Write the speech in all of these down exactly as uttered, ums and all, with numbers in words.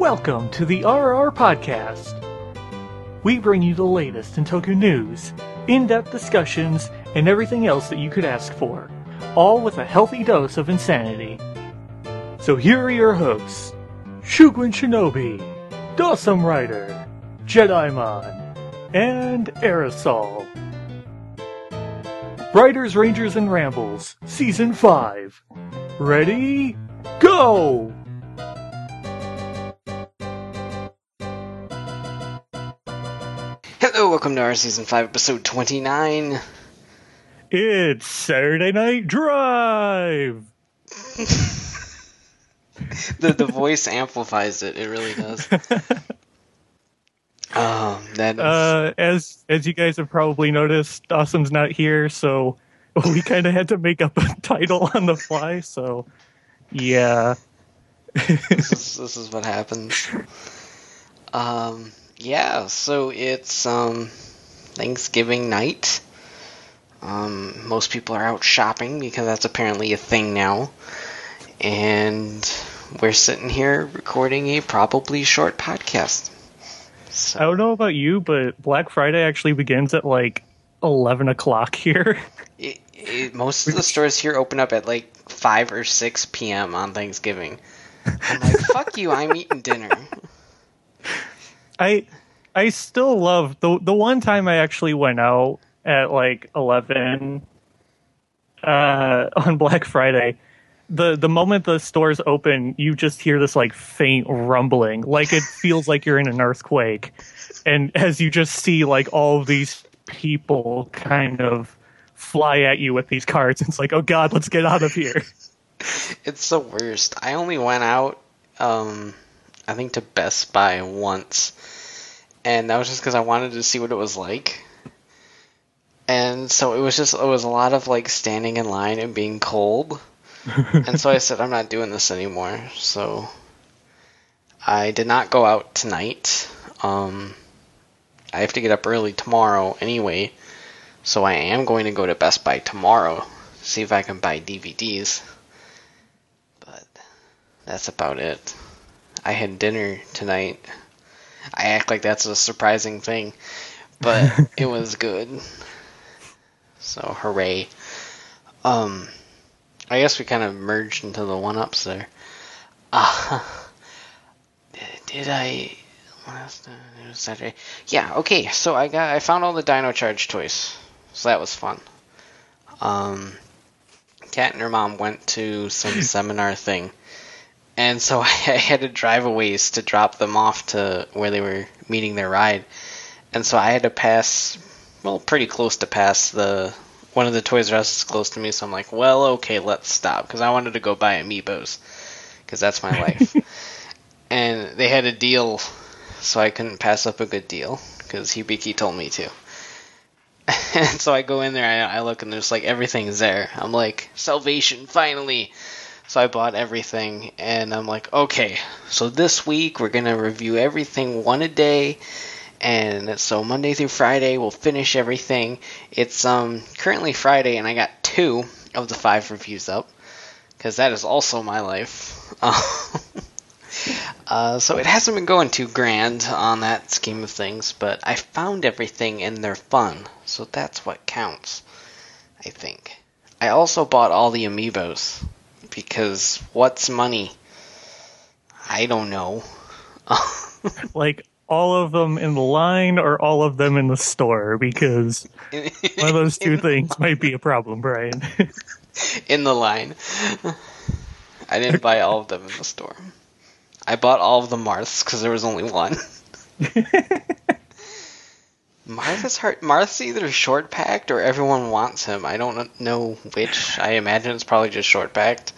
Welcome to the R R Podcast. We bring you the latest in Toku news, in-depth discussions, and everything else that you could ask for, all with a healthy dose of insanity. So here are your hosts, Shuguin Shinobi, Dawson Rider, Jedi-mon, and Aerosol. Riders, Rangers, and Rambles, Season five. Ready? Go! Hello, welcome to our Season five, Episode twenty-nine. It's Saturday Night Drive! the, the voice amplifies it, it really does. Um, that is... uh, as as you guys have probably noticed, Dawson's not here, so we kind of had to make up a title on the fly. So, yeah, this, is, this is what happens. Um, yeah. So it's um Thanksgiving night. Um, most people are out shopping because that's apparently a thing now, and we're sitting here recording a probably short podcast. So. I don't know about you, but Black Friday actually begins at like eleven o'clock here. It, it, most of the stores here open up at like five or six p m on Thanksgiving. I'm like, fuck you! I'm eating dinner. I I still love the the one time I actually went out at like eleven uh, on Black Friday. The the moment the stores open, you just hear this like faint rumbling, like it feels like you're in an earthquake, and as you just see like all of these people kind of fly at you with these carts, it's like, oh god, let's get out of here. It's the worst. I only went out, um, I think to Best Buy once, and that was just because I wanted to see what it was like. And so it was just it was a lot of like standing in line and being cold. And so I said, I'm not doing this anymore. So I did not go out tonight. Um, I have to get up early tomorrow anyway. So I am going to go to Best Buy tomorrow, see if I can buy D V Ds. But that's about it. I had dinner tonight. I act like that's a surprising thing, but it was good. So hooray. Um... I guess we kind of merged into the one-ups there. Uh, did I... Last Saturday? Yeah, okay, so I got I found all the Dino Charge toys. So that was fun. Um, Kat and her mom went to some seminar thing. And so I had to drive a ways to drop them off to where they were meeting their ride. And so I had to pass... Well, pretty close to pass the... One of the Toys R Us is close to me, so I'm like, well, okay, let's stop. Because I wanted to go buy Amiibos. Because that's my life. And they had a deal, so I couldn't pass up a good deal. Because Hibiki told me to. And so I go in there, I, I look, and there's like, everything's there. I'm like, salvation, finally! So I bought everything, and I'm like, okay. So this week, we're going to review everything one a day. And so Monday through Friday, we'll finish everything. It's um currently Friday, and I got two of the five reviews up, because that is also my life. uh, so it hasn't been going too grand on that scheme of things, but I found everything, and they're fun. So that's what counts, I think. I also bought all the Amiibos, because what's money? I don't know. Like... All of them in the line or all of them in the store, because one of those two things might be a problem, Brian. In the line. I didn't buy all of them in the store. I bought all of the Marths because there was only one. Marth is hard. Marth's either short packed or everyone wants him. I don't know which. I imagine it's probably just short packed.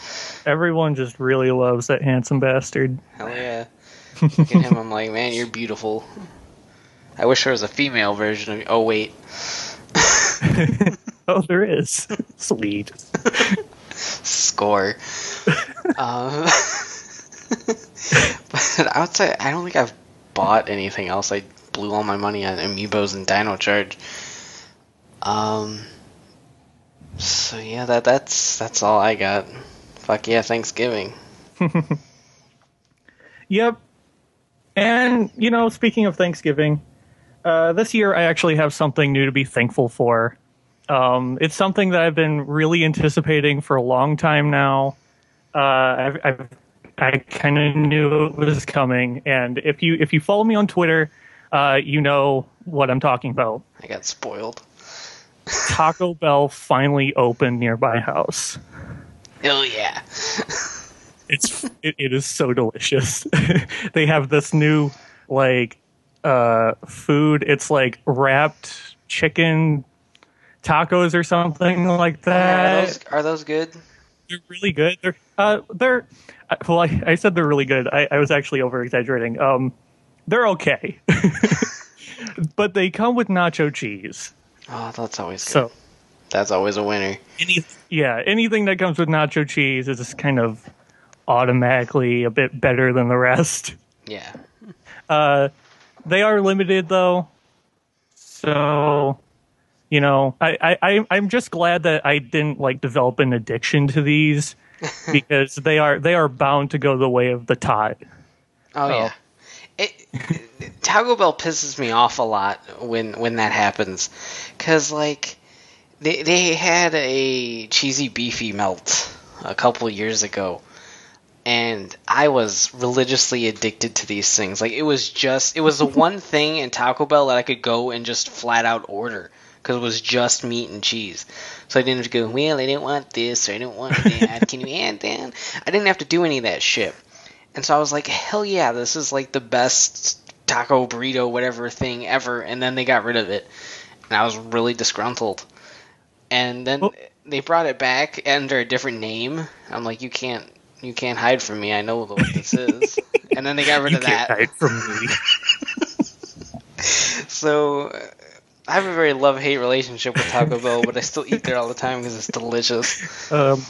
Everyone just really loves that handsome bastard. Hell yeah. Look at him, I'm like, man, you're beautiful. I wish there was a female version of you. Oh, wait. Oh, there is. Sweet. Score. um, but outside, I don't think I've bought anything else. I blew all my money on Amiibos and Dino Charge. Um. So, yeah, that that's that's all I got. Fuck yeah, Thanksgiving. Yep. And, you know, speaking of Thanksgiving, uh, this year I actually have something new to be thankful for. Um, it's something that I've been really anticipating for a long time now. Uh, I've, I've, I kind of knew it was coming. And if you if you follow me on Twitter, uh, you know what I'm talking about. I got spoiled. Taco Bell finally opened near my house. Oh, yeah. It's it, it is so delicious. They have this new like uh, food. It's like wrapped chicken tacos or something like that. Are those, are those good? They're really good. They're uh, they're well. I, I said they're really good. I, I was actually over exaggerating. Um, they're okay, but they come with nacho cheese. Oh, that's always good. So that's always a winner. Any yeah, anything that comes with nacho cheese is just kind of automatically a bit better than the rest. Yeah. Uh, they are limited though, so you know, I, I I'm just glad that I didn't like develop an addiction to these because they are they are bound to go the way of the tot. Oh so. yeah. It, it, Taco Bell pisses me off a lot when when that happens, because like they they had a cheesy beefy melt a couple years ago, and I was religiously addicted to these things. Like it was just it was the one thing in Taco Bell that I could go and just flat out order because it was just meat and cheese. So I didn't have to go, well, I didn't want this or I didn't want that. Can you add that? I didn't have to do any of that shit. And so I was like, hell yeah, this is like the best taco burrito whatever thing ever. And then they got rid of it. And I was really disgruntled. And then oh. they brought it back under a different name. I'm like, you can't you can't hide from me. I know what this is. And then they got rid you of can't that. Hide from me. So I have a very love-hate relationship with Taco Bell, but I still eat there all the time because it's delicious. Um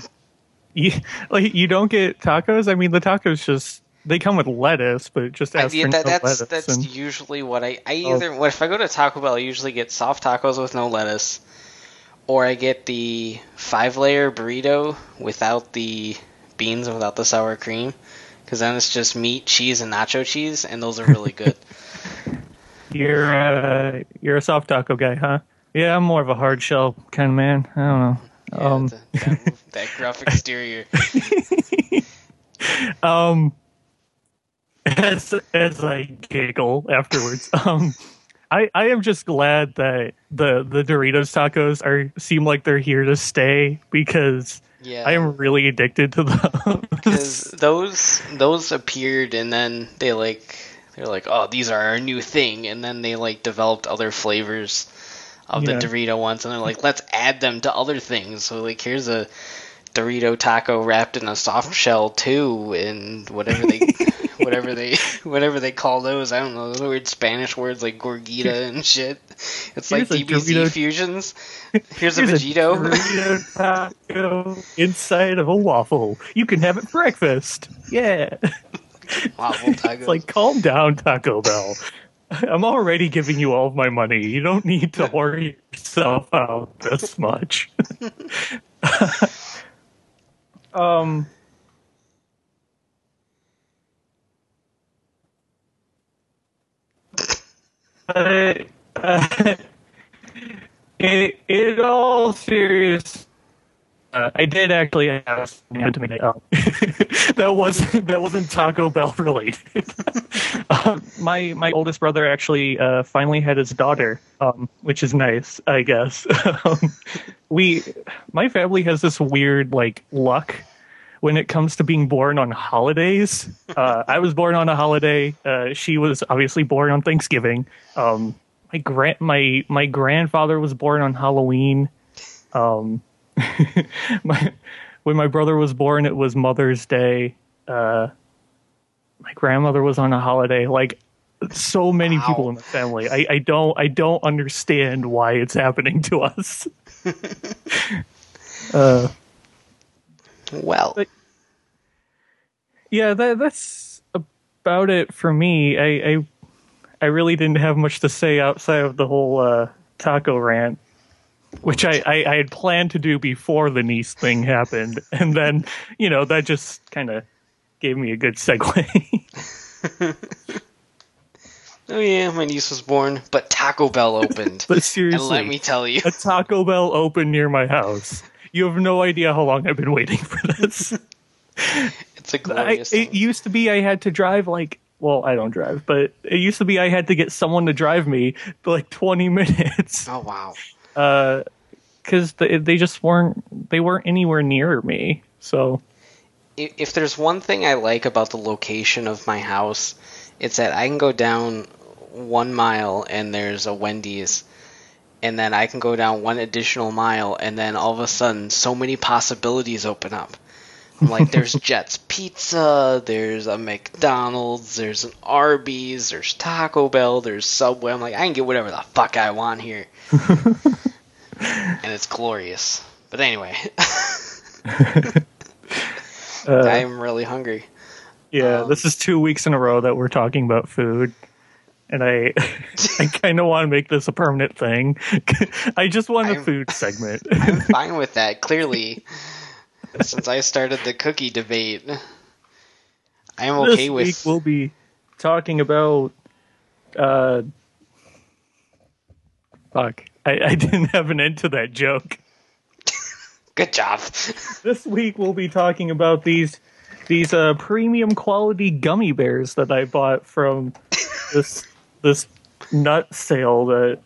You, like, you don't get tacos? I mean, the tacos just, they come with lettuce, but just ask I mean, for that, no that's, lettuce. That's and, usually what I, I either, oh. if I go to Taco Bell, I usually get soft tacos with no lettuce, or I get the five-layer burrito without the beans and without the sour cream, because then it's just meat, cheese, and nacho cheese, and those are really good. You're, uh, you're a soft taco guy, huh? Yeah, I'm more of a hard shell kind of man. I don't know. Yeah, um, the, that, that gruff exterior. um, as as I giggle afterwards, um, I I am just glad that the the Doritos tacos are seem like they're here to stay because yeah. I am really addicted to them. Because those those appeared and then they like they're like oh these are our new thing and then they like developed other flavors of yeah. the Dorito ones, and they're like, let's add them to other things. So, like, here's a Dorito taco wrapped in a soft shell too, and whatever they, whatever they, whatever they call those. I don't know those weird Spanish words like gorgita and shit. It's here's like D B Z Dorito fusions. Here's, here's a Vegito. A Dorito taco inside of a waffle. You can have it breakfast. Yeah. Waffle tacos. It's like, calm down, Taco Bell. I'm already giving you all of my money. You don't need to worry yourself out this much. um, uh, uh, it, it all serious. Uh, I did actually have something to make it up. That was that wasn't Taco Bell related. uh, my my oldest brother actually uh, finally had his daughter, um, which is nice, I guess. um, we my family has this weird like luck when it comes to being born on holidays. Uh, I was born on a holiday. Uh, she was obviously born on Thanksgiving. Um, my grand my my grandfather was born on Halloween. Um, my, when my brother was born, it was Mother's Day. Uh, my grandmother was on a holiday. Like so many wow. people in the family, I, I don't, I don't understand why it's happening to us. uh, well, but, yeah, that, that's about it for me. I, I, I really didn't have much to say outside of the whole uh, taco rant. Which I, I, I had planned to do before the niece thing happened. And then, you know, that just kind of gave me a good segue. oh yeah, my niece was born, but Taco Bell opened. But seriously, and let me tell you, a Taco Bell opened near my house. You have no idea how long I've been waiting for this. It's a glorious I, thing. It used to be I had to drive like, well, I don't drive, but it used to be I had to get someone to drive me for like twenty minutes. Oh, wow. Uh, because they, they just weren't, they weren't anywhere near me. So if there's one thing I like about the location of my house, it's that I can go down one mile and there's a Wendy's, and then I can go down one additional mile, and then all of a sudden so many possibilities open up. Like, there's Jet's Pizza, there's a McDonald's, there's an Arby's, there's Taco Bell, there's Subway. I'm like, I can get whatever the fuck I want here. And it's glorious. But anyway. uh, I'm really hungry. Yeah, um, this is two weeks in a row that we're talking about food. And I I kind of want to make this a permanent thing. I just want I'm, a food segment. I'm fine with that, clearly. Since I started the cookie debate, I am okay with. This week we'll be talking about. Uh, fuck! I, I didn't have an end to that joke. Good job. This week we'll be talking about these these uh, premium quality gummy bears that I bought from this this nut sale that.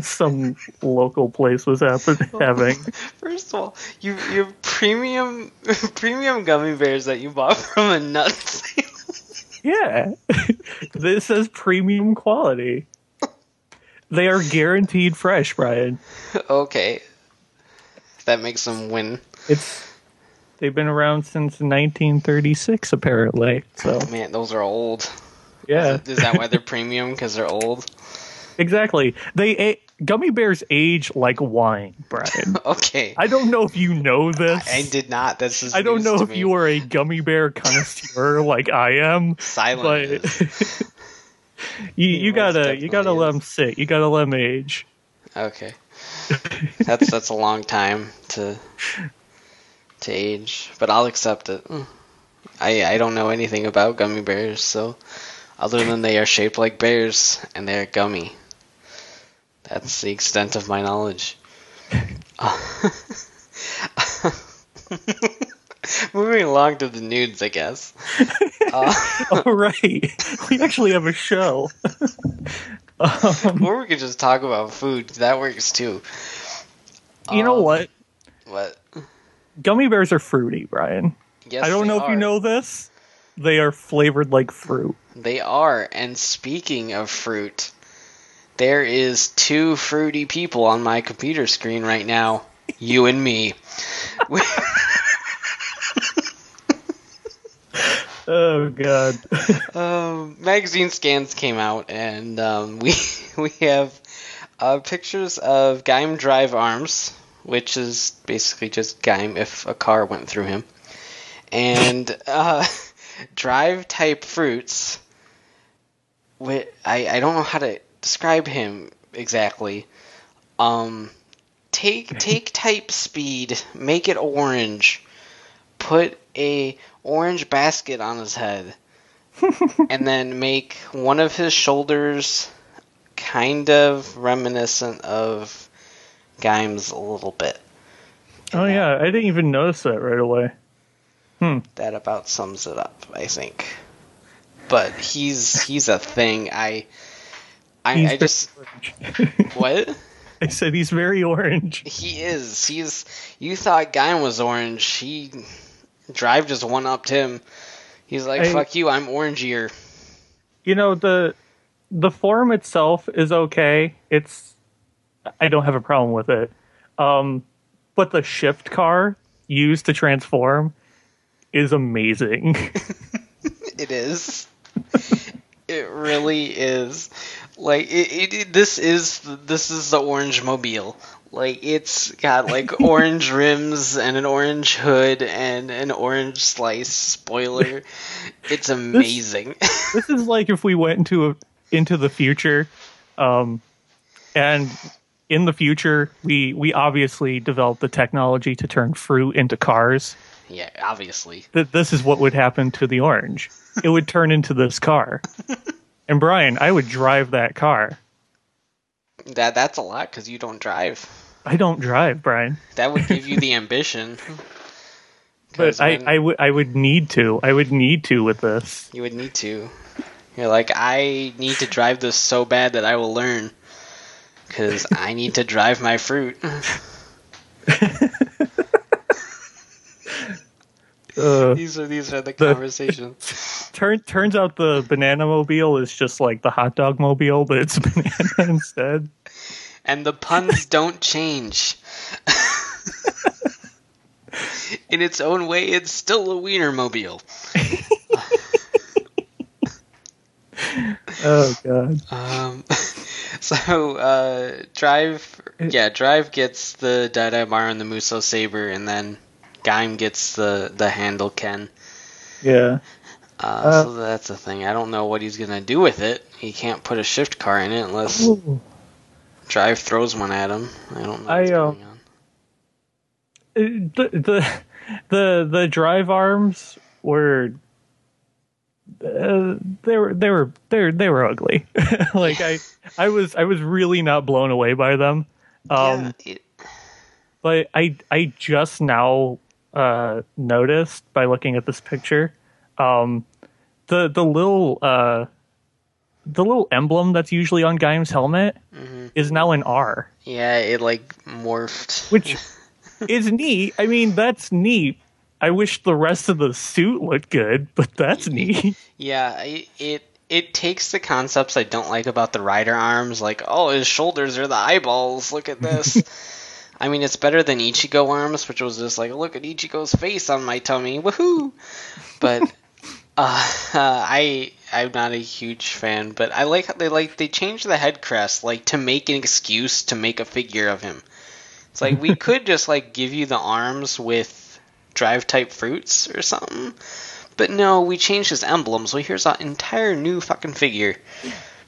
Some local place was happen- having. First of all, you your premium premium gummy bears that you bought from a nut sale. Yeah, this says premium quality. They are guaranteed fresh, Brian. Okay, that makes them win. It's they've been around since nineteen thirty-six, apparently. So oh, man, those are old. Yeah, is, is that why they're premium? Because they're old. Exactly. They gummy bears age like wine, Brian. Okay. I don't know if you know this. I, I did not. This is I don't know if me. you are a gummy bear connoisseur like I am. Silent. But you you gotta you gotta is. let them sit. You gotta let them age. Okay. That's that's a long time to to age, but I'll accept it. I I don't know anything about gummy bears, so other than they are shaped like bears and they are gummy. That's the extent of my knowledge. Uh, moving along to the nudes, I guess. Uh, All right. We actually have a show. um, or we could just talk about food. That works, too. You um, know what? What? Gummy bears are fruity, Brian. Yes, I don't know are. if you know this. They are flavored like fruit. They are. And speaking of fruit, there is two fruity people on my computer screen right now. You and me. Oh, God. um, magazine scans came out, and um, we we have uh, pictures of Gaim Drive Arms, which is basically just Gaim if a car went through him. And... Uh, Drive Type Fruits. With, I, I don't know how to describe him exactly. Um, take take type speed, make it orange, put a orange basket on his head, and then make one of his shoulders kind of reminiscent of Gaim's a little bit. And oh yeah, I didn't even notice that right away. Hmm. That about sums it up, I think. But he's he's a thing. I I, I just what? I said he's very orange. He is. He's. You thought Gaim was orange. He Drive just one upped him. He's like, I, fuck you. I'm orangier. You know the the form itself is okay. It's I don't have a problem with it. Um, but the shift car used to transform. Is amazing. It is. It really is. Like it, it, it. This is this is the orange mobile. Like it's got like orange rims and an orange hood and an orange slice spoiler. It's amazing. This, this is like if we went into a, into the future, um, and in the future we we obviously developed the technology to turn fruit into cars. Yeah, obviously. This is what would happen to the orange. It would turn into this car. And Brian, I would drive that car. That That's a lot because you don't drive. I don't drive, Brian. That would give you the ambition. But I, I, w- I would need to. I would need to with this. You would need to. You're like, I need to drive this so bad that I will learn. Because I need to drive my fruit. uh, these are these are the, the conversations. Turn, turns out the banana mobile is just like the hot dog mobile, but it's banana instead. And the puns don't change. In its own way, it's still a wiener mobile. Oh god. Um. So, uh, Drive, yeah, Drive gets the Daidaimara and the Musou Saber, and then Gaim gets the, the handle Ken. Yeah. Uh, uh, so that's the thing. I don't know what he's going to do with it. He can't put a shift car in it unless ooh. Drive throws one at him. I don't know what's I, uh, going on. The, the, the, the Drive arms were... Uh, they were they were they were, they were ugly. Like I, I was I was really not blown away by them. Um, yeah, it... But I I just now uh, noticed by looking at this picture, um, the the little uh, the little emblem that's usually on Gaim's helmet mm-hmm. is now an R. Yeah, it like morphed, which is neat. I mean, that's neat. I wish the rest of the suit looked good, but that's neat. Yeah, it, it it takes the concepts I don't like about the rider arms, like, oh, his shoulders are the eyeballs, look at this. I mean, it's better than Ichigo arms, which was just like, look at Ichigo's face on my tummy, woohoo! But uh, uh, I, I'm not a huge fan, but I like how they, like, they changed the head crest, like, to make an excuse to make a figure of him. It's like, we could just, like, give you the arms with Drive type fruits or something, but no, we changed his emblem, so here's an entire new fucking figure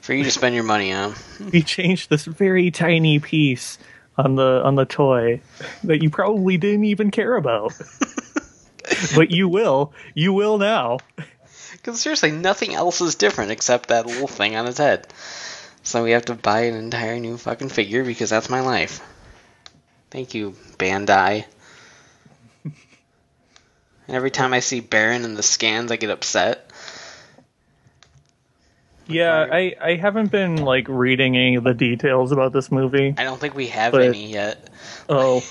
for you to spend your money on. We changed this very tiny piece on the on the toy that you probably didn't even care about, but you will you will now, because seriously nothing else is different except that little thing on his head, so we have to buy an entire new fucking figure because that's my life. Thank you, Bandai. And every time I see Baron in the scans, I get upset. Yeah, I, I haven't been, like, reading any of the details about this movie. I don't think we have but, any yet. Oh.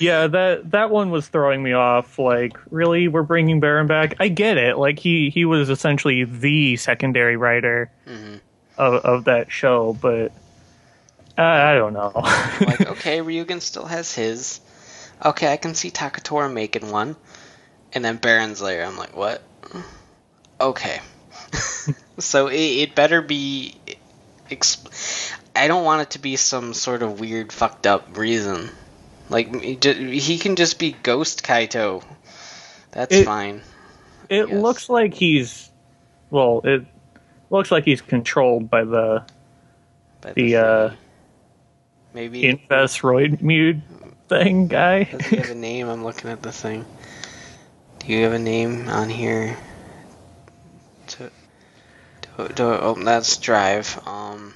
Yeah, that that one was throwing me off. Like, really? We're bringing Baron back? I get it. Like, he, he was essentially the secondary writer mm-hmm. of, of that show, but uh, I don't know. Like, okay, Ryugan still has his. Okay, I can see Takatora making one. And then Baron's layer. I'm like, what? Okay. So it, it better be... Exp- I don't want it to be some sort of weird, fucked up reason. Like, he can just be Ghost Kaito. That's it, fine. It looks like he's... Well, it looks like he's controlled by the... By the, the uh... Maybe... Infest Roidmude thing guy. Does he have a name? I'm looking at the thing. You have a name on here. To, to, to, oh, that's Drive. Um,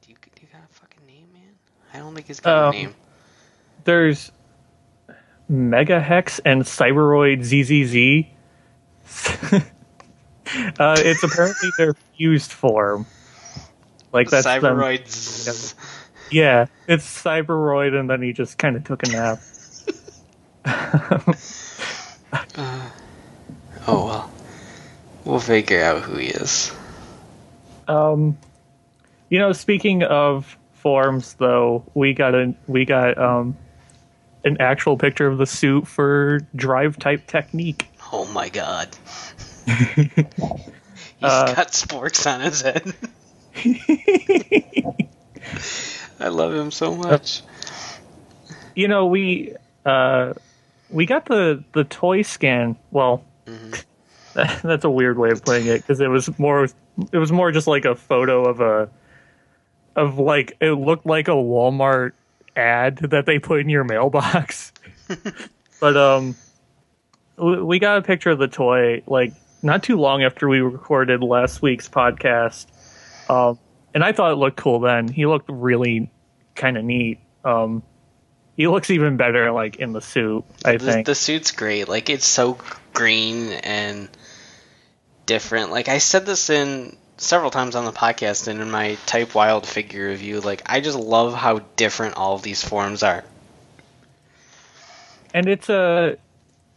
do you, do you got a fucking name, man? I don't think he's got um, a name. There's Megahex and Cyberoid Z Z Z. uh, it's apparently their fused form. Like that's Cyberoid. Z- yeah, it's Cyberoid, and then he just kind of took a nap. uh, oh well, we'll figure out who he is. Um, you know, speaking of forms, though, we got a we got um an actual picture of the suit for Drive Type Technique. Oh my god, he's uh, got sporks on his head. I love him so much. Uh, you know we uh. We got the, the toy scan. Well, mm-hmm. that, that's a weird way of putting it because it was more it was more just like a photo of a of like it looked like a Walmart ad that they put in your mailbox. But um, we got a picture of the toy. Like not too long after we recorded last week's podcast. Um, and I thought it looked cool then. He looked really kind of neat. Um, he looks even better, like, in the suit, I the, think. The suit's great. Like, it's so green and different. Like, I said this in several times on the podcast and in my Type Wild figure review. Like, I just love how different all of these forms are. And it's a,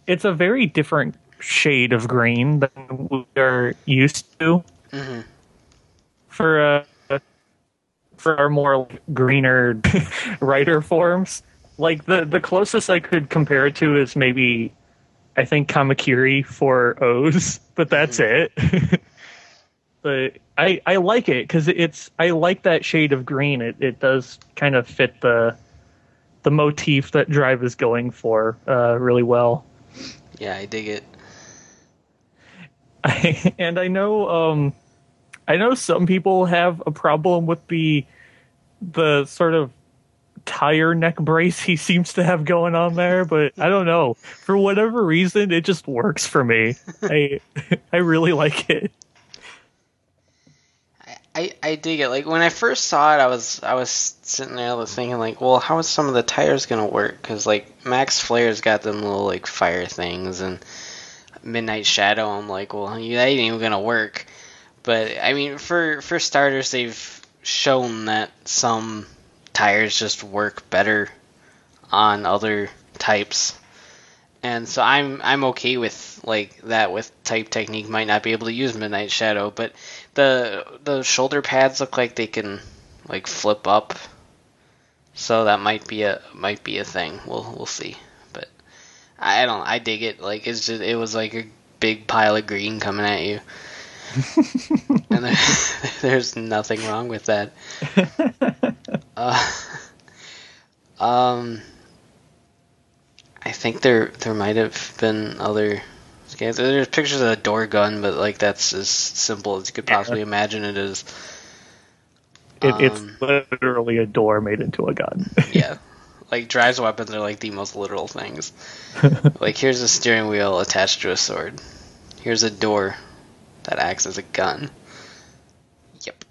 it's a very different shade of green than we are used to. Mm-hmm. For uh, for our more greener Rider forms. Like, the, the closest I could compare it to is maybe, I think, Kamakiri for O's, but that's mm-hmm. it. But I I like it, because it's, I like that shade of green. It it does kind of fit the the motif that Drive is going for uh, really well. Yeah, I dig it. I, and I know um, I know some people have a problem with the the sort of tire neck brace he seems to have going on there, but I don't know. For whatever reason, it just works for me. I I really like it. I, I dig it. Like, when I first saw it, I was I was sitting there thinking, like, well, how is some of the tires going to work? Because, like, Max Flair's got them little, like, fire things, and Midnight Shadow, I'm like, well, that ain't even going to work. But, I mean, for, for starters, they've shown that some tires just work better on other types. And so I'm I'm okay with, like, that with Type Technique. Might not be able to use Midnight Shadow, but the the shoulder pads look like they can, like, flip up. So that might be a might be a thing. We'll we'll see. But I don't I dig it. Like, it's just, it was like a big pile of green coming at you. And there, there's nothing wrong with that. Uh, um I think there there might have been other scans. There's pictures of a door gun, but, like, that's as simple as you could possibly yeah. imagine it is. It, um, it's literally a door made into a gun. Yeah. Like, Drive's weapons are, like, the most literal things. Like, here's a steering wheel attached to a sword. Here's a door that acts as a gun. Yep.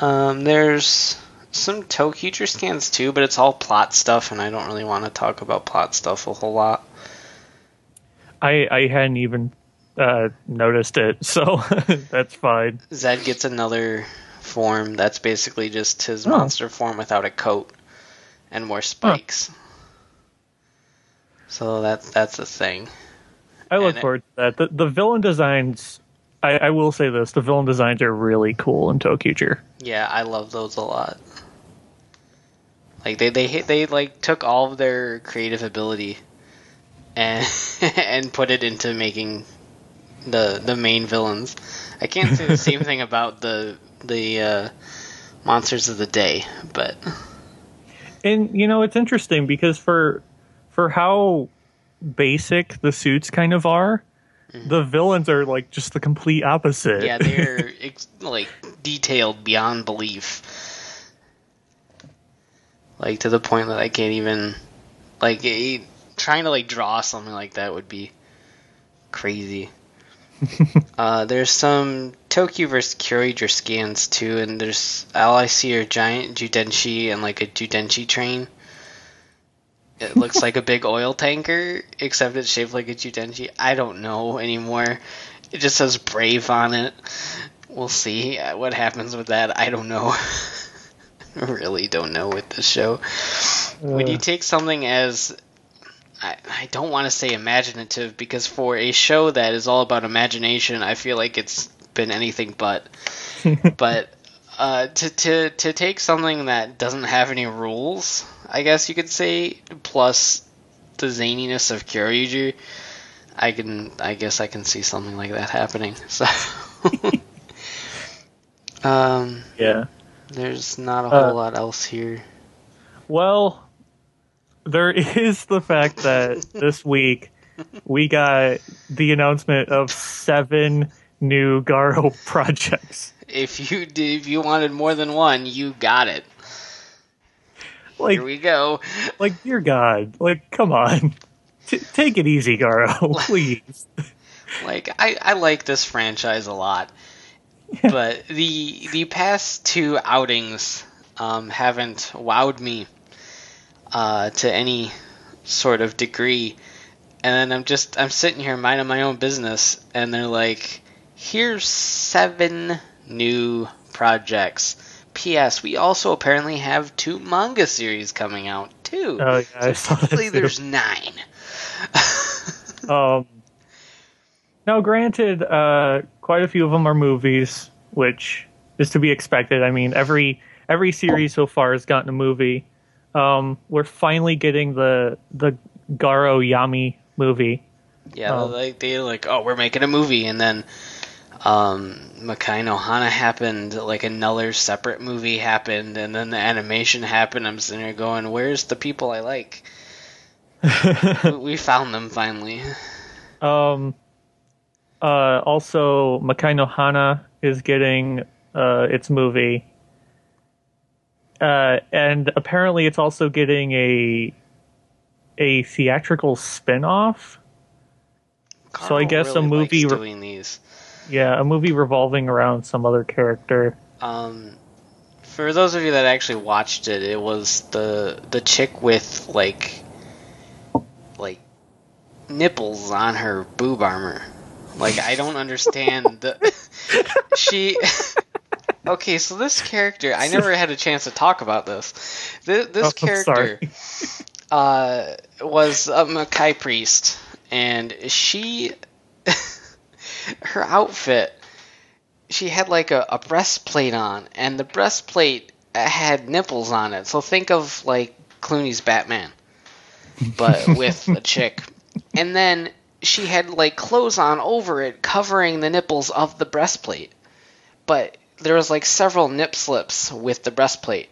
Um, there's some ToQger scans too, but it's all plot stuff, and I don't really want to talk about plot stuff a whole lot. I I hadn't even uh, noticed it, so that's fine. Zed gets another form that's basically just his oh. monster form without a coat and more spikes. Huh. So that that's a thing. I look and forward it, to that. The, the villain designs, I, I will say this, the villain designs are really cool in ToQger. Yeah, I love those a lot. Like, they they they like took all of their creative ability and and put it into making the the main villains. I can't say the same thing about the the uh, monsters of the day, but and you know, it's interesting because for for how basic the suits kind of are, mm-hmm. the villains are like just the complete opposite. Yeah, they're like detailed beyond belief. Like, to the point that I can't even, like, it, trying to, like, draw something like that would be crazy. uh, there's some Toku versus Kyoiger scans, too, and there's, all I see are giant Judenshi and, like, a Judenshi train. It looks like a big oil tanker, except it's shaped like a Judenshi. I don't know anymore. It just says Brave on it. We'll see what happens with that. I don't know. Really don't know with this show. When you take something as, I, I don't want to say imaginative, because for a show that is all about imagination, I feel like it's been anything but. But uh, to to to take something that doesn't have any rules, I guess you could say, plus the zaniness of Kyoryuger, I can I guess I can see something like that happening. So, um, yeah. There's not a whole uh, lot else here. Well, there is the fact that this week we got the announcement of seven new Garo projects. If you did, if you wanted more than one, you got it. Like, here we go. Like, dear God. Like, come on. T- take it easy, Garo, please. Like, I, I like this franchise a lot, but the the past two outings um, haven't wowed me uh, to any sort of degree. And I'm just I'm sitting here minding my own business, and they're like, "Here's seven new projects. P S We also apparently have two manga series coming out too." Oh, yeah, I saw that too. There's nine. um, now, granted, uh, quite a few of them are movies, which is to be expected. I mean, every every series so far has gotten a movie. Um, we're finally getting the the Garo Yami movie. Yeah, um, like they like, oh, we're making a movie, and then. Um, Makai no Hana happened, like another separate movie happened, and then the animation happened. I'm sitting there going, where's the people I like? We found them finally. Um, uh, also, Makai no Hana is getting uh, its movie. Uh, and apparently it's also getting a a theatrical spin-off. Carl so I guess really a movie... Likes doing these. Yeah, a movie revolving around some other character. Um, for those of you that actually watched it, it was the the chick with like like nipples on her boob armor. Like, I don't understand the she. Okay, so this character, I never had a chance to talk about this. This, this oh, character uh, was a Makai priest, and she. Her outfit, she had like a, a breastplate on, and the breastplate had nipples on it. So think of like Clooney's Batman, but with a chick. And then she had like clothes on over it, covering the nipples of the breastplate. But there was like several nip slips with the breastplate.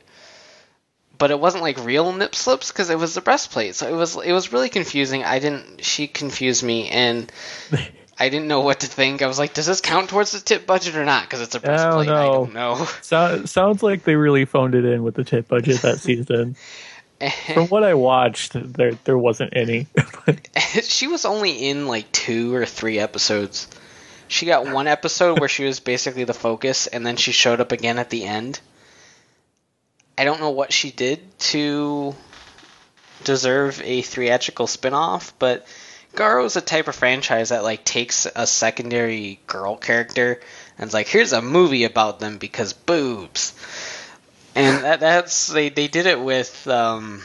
But it wasn't like real nip slips because it was the breastplate. So it was it was really confusing. I didn't. She confused me and. I didn't know what to think. I was like, does this count towards the tip budget or not? Because it's a breastplate. I don't know. I don't know. So, sounds like they really phoned it in with the tip budget that season. From what I watched, there there wasn't any. She was only in like two or three episodes. She got one episode where she was basically the focus, and then she showed up again at the end. I don't know what she did to deserve a theatrical spinoff, but... Garo is a type of franchise that like takes a secondary girl character and is like, here's a movie about them because boobs, and that, that's they, they did it with um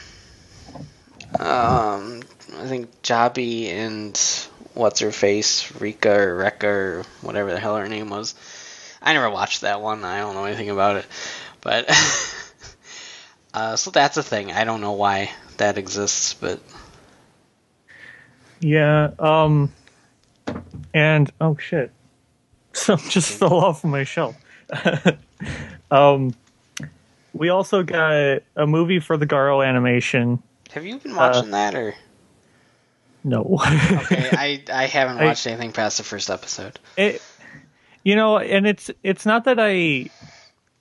um I think Jabi and what's her face Rika or Rekka or whatever the hell her name was. I never watched that one. I don't know anything about it, but uh, so that's a thing. I don't know why that exists, but. Yeah, um, and, oh shit, some just fell off of my shelf. um, we also got a movie for the Garo animation. Have you been watching uh, that, or? No. Okay, I, I haven't watched I, anything past the first episode. It, you know, and it's, it's not that I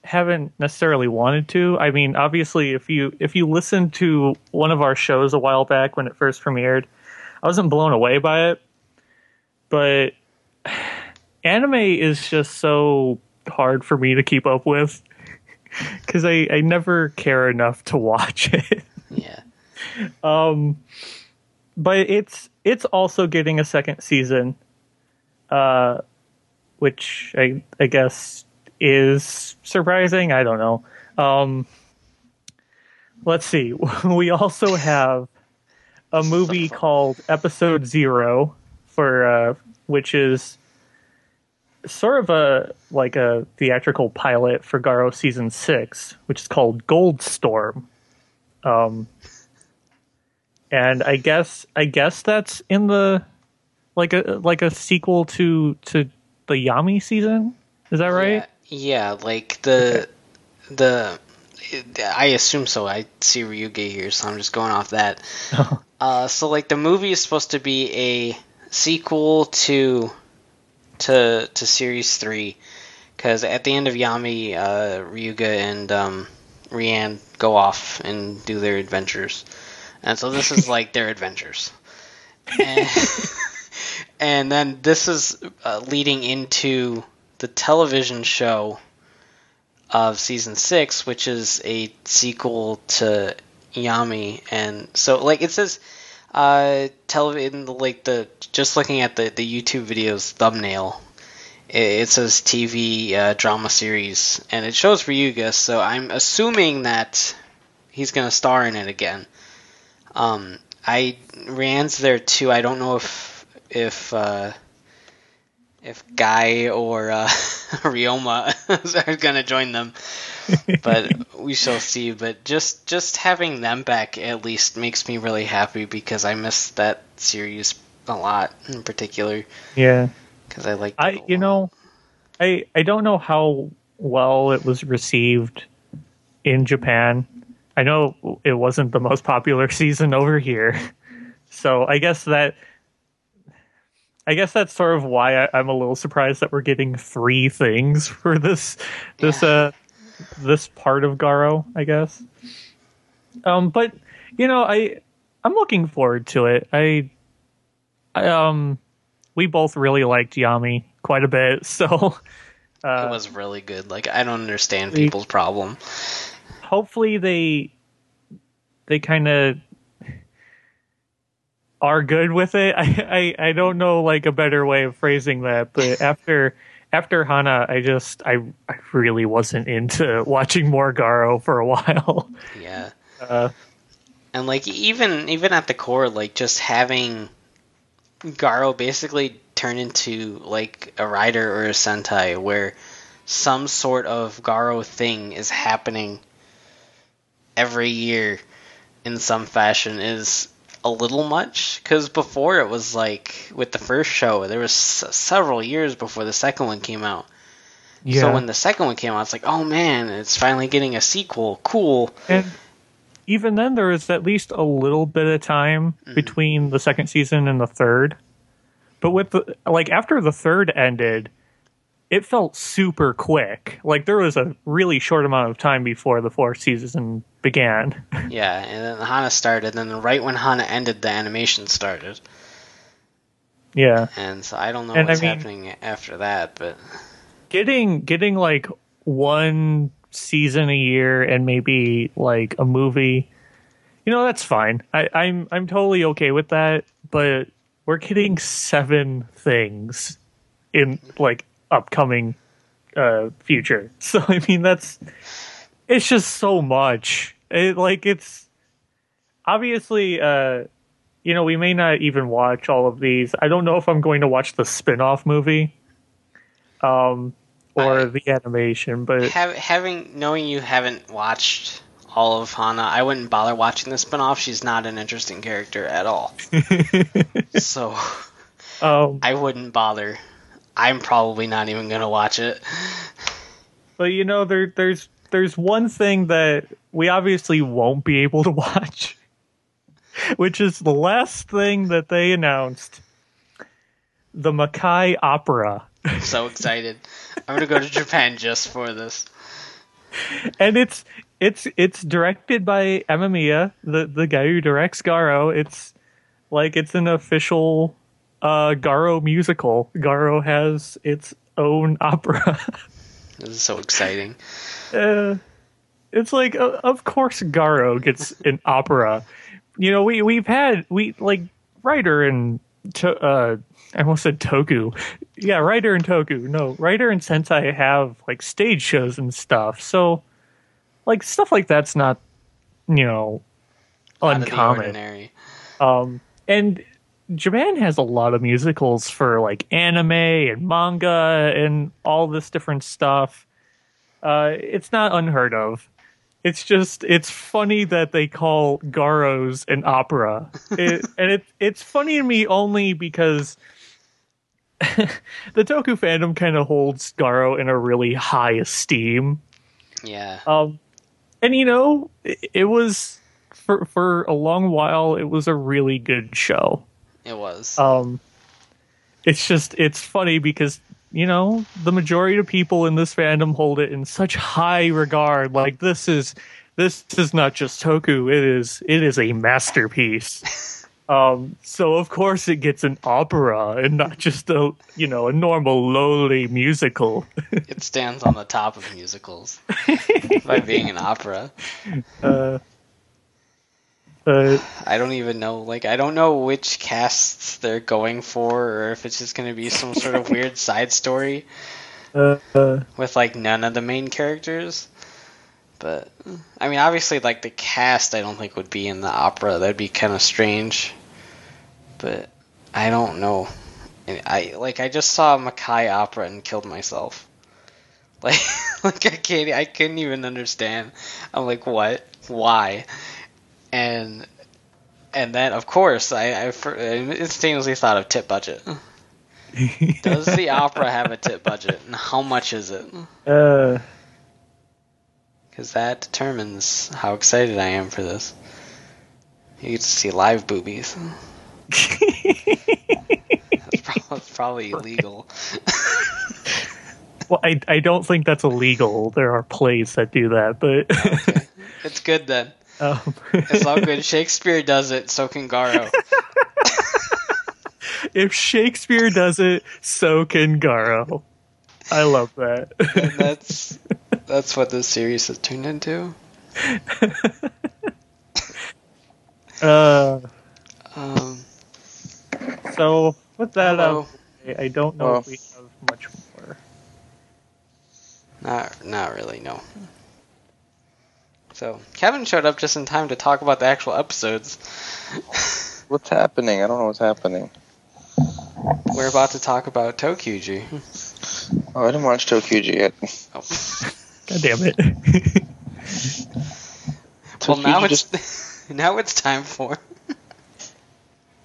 haven't necessarily wanted to. I mean, obviously, if you, if you listened to one of our shows a while back when it first premiered, I wasn't blown away by it, but anime is just so hard for me to keep up with because I, I never care enough to watch it. Yeah. Um, but it's it's also getting a second season, uh, which I I guess is surprising. I don't know. Um, let's see. We also have. A movie called Episode Zero, for uh, which is sort of a like a theatrical pilot for Garo Season Six, which is called Goldstorm. Um, and I guess I guess that's in the like a like a sequel to to the Yami season. Is that right? Yeah, yeah like the okay. the. I assume so. I see Ryuga here, so I'm just going off that. Oh. Uh, so, like, the movie is supposed to be a sequel to to to Series three, because at the end of Yami, uh, Ryuga and um, Rianne go off and do their adventures. And so this is, like, their adventures. And And then this is uh, leading into the television show of season six, which is a sequel to Yami. And so, like, it says uh television, like, the just looking at the the YouTube video's thumbnail, it, it says T V uh, drama series, and it shows Ryuga, so I'm assuming that he's gonna star in it again. um I Rianne's there too. I don't know if if uh if Guy or uh, Ryoma are going to join them, but we shall see. But just just having them back at least makes me really happy, because I miss that series a lot in particular. Yeah, because I like. I you know, I I don't know how well it was received in Japan. I know it wasn't the most popular season over here, so I guess that. I guess that's sort of why I, I'm a little surprised that we're getting three things for this this yeah. uh this part of Garo, I guess. Um, but you know, I I'm looking forward to it. I, I um we both really liked Yami quite a bit, so uh, it was really good. Like, I don't understand we, people's problem. Hopefully they they kind of are good with it. I, I I don't know, like, a better way of phrasing that, but after after Hana, I just I, I really wasn't into watching more Garo for a while. Yeah. Uh, and like even even at the core, like, just having Garo basically turn into like a rider or a Sentai where some sort of Garo thing is happening every year in some fashion is a little much, because before it was like with the first show, there was s- several years before the second one came out. Yeah. So when the second one came out, it's like, oh man, it's finally getting a sequel. Cool. And even then, there was at least a little bit of time mm-hmm. between the second season and the third. But with the, like, after the third ended, it felt super quick. Like, there was a really short amount of time before the fourth season began. Yeah, and then Hana started, and then right when Hana ended, the animation started. Yeah. And so I don't know and what's I mean, happening after that, but... Getting, getting, like, one season a year and maybe, like, a movie, you know, that's fine. I, I'm, I'm totally okay with that, but we're getting seven things in, like, upcoming uh, future. So, I mean, that's... It's just so much... It, like, it's obviously, uh, you know, we may not even watch all of these. I don't know if I'm going to watch the spin-off movie um, or I, the animation. But have, having knowing you haven't watched all of Hana, I wouldn't bother watching the spin-off. She's not an interesting character at all. So um, I wouldn't bother. I'm probably not even going to watch it. But, you know, there there's there's one thing that we obviously won't be able to watch, which is the last thing that they announced, the Makai opera. I'm so excited. I'm going to go to Japan just for this. And it's it's it's directed by Amemiya, the, the guy who directs Garo. It's like it's an official uh, Garo musical. Garo has its own opera. This is so exciting. Uh It's like, uh, of course Garo gets an opera. You know, we, we've had, we like, Ryder and, to, uh, I almost said Toku. Yeah, Ryder and Toku. No, Ryder and Sentai have, like, stage shows and stuff. So, like, stuff like that's not, you know, uncommon. Um, and Japan has a lot of musicals for, like, anime and manga and all this different stuff. Uh, it's not unheard of. It's just, it's funny that they call Garo's an opera. It, and it, it's funny to me only because the Toku fandom kind of holds Garo in a really high esteem. Yeah. Um, and, you know, it, it was, for for a long while, it was a really good show. It was. Um, it's just, it's funny because... You know, the majority of people in this fandom hold it in such high regard. Like, this is this is not just Toku. It is it is a masterpiece. Um, so of course it gets an opera and not just a, you know, a normal lowly musical. It stands on the top of musicals by being an opera. Uh, uh, I don't even know, like, I don't know which casts they're going for, or if it's just going to be some sort of weird side story uh, uh, with, like, none of the main characters. But, I mean, obviously, like, the cast I don't think would be in the opera. That'd be kind of strange. But I don't know. I Like, I just saw Makai opera and killed myself. Like, like I can't, I couldn't even understand. I'm like, what? Why? And and then, of course, I, I, I instinctively thought of tip budget. Does the opera have a tip budget? And how much is it? Uh... Because that determines how excited I am for this. You get to see live boobies. That's probably, probably illegal. Well, I, I don't think that's illegal. There are plays that do that, but... Okay. It's good, then. Um. It's all good. Shakespeare does it, so can Garo. If Shakespeare does it, so can Garo. I love that. And that's... That's what this series has turned into. uh, um, so, with that out, I don't know well, if we have much more. Not, not really, no. So, Kevin showed up just in time to talk about the actual episodes. What's happening? I don't know what's happening. We're about to talk about ToQger. Oh, I didn't watch ToQger yet. Oh. God damn it. Well, now it's just... now it's time for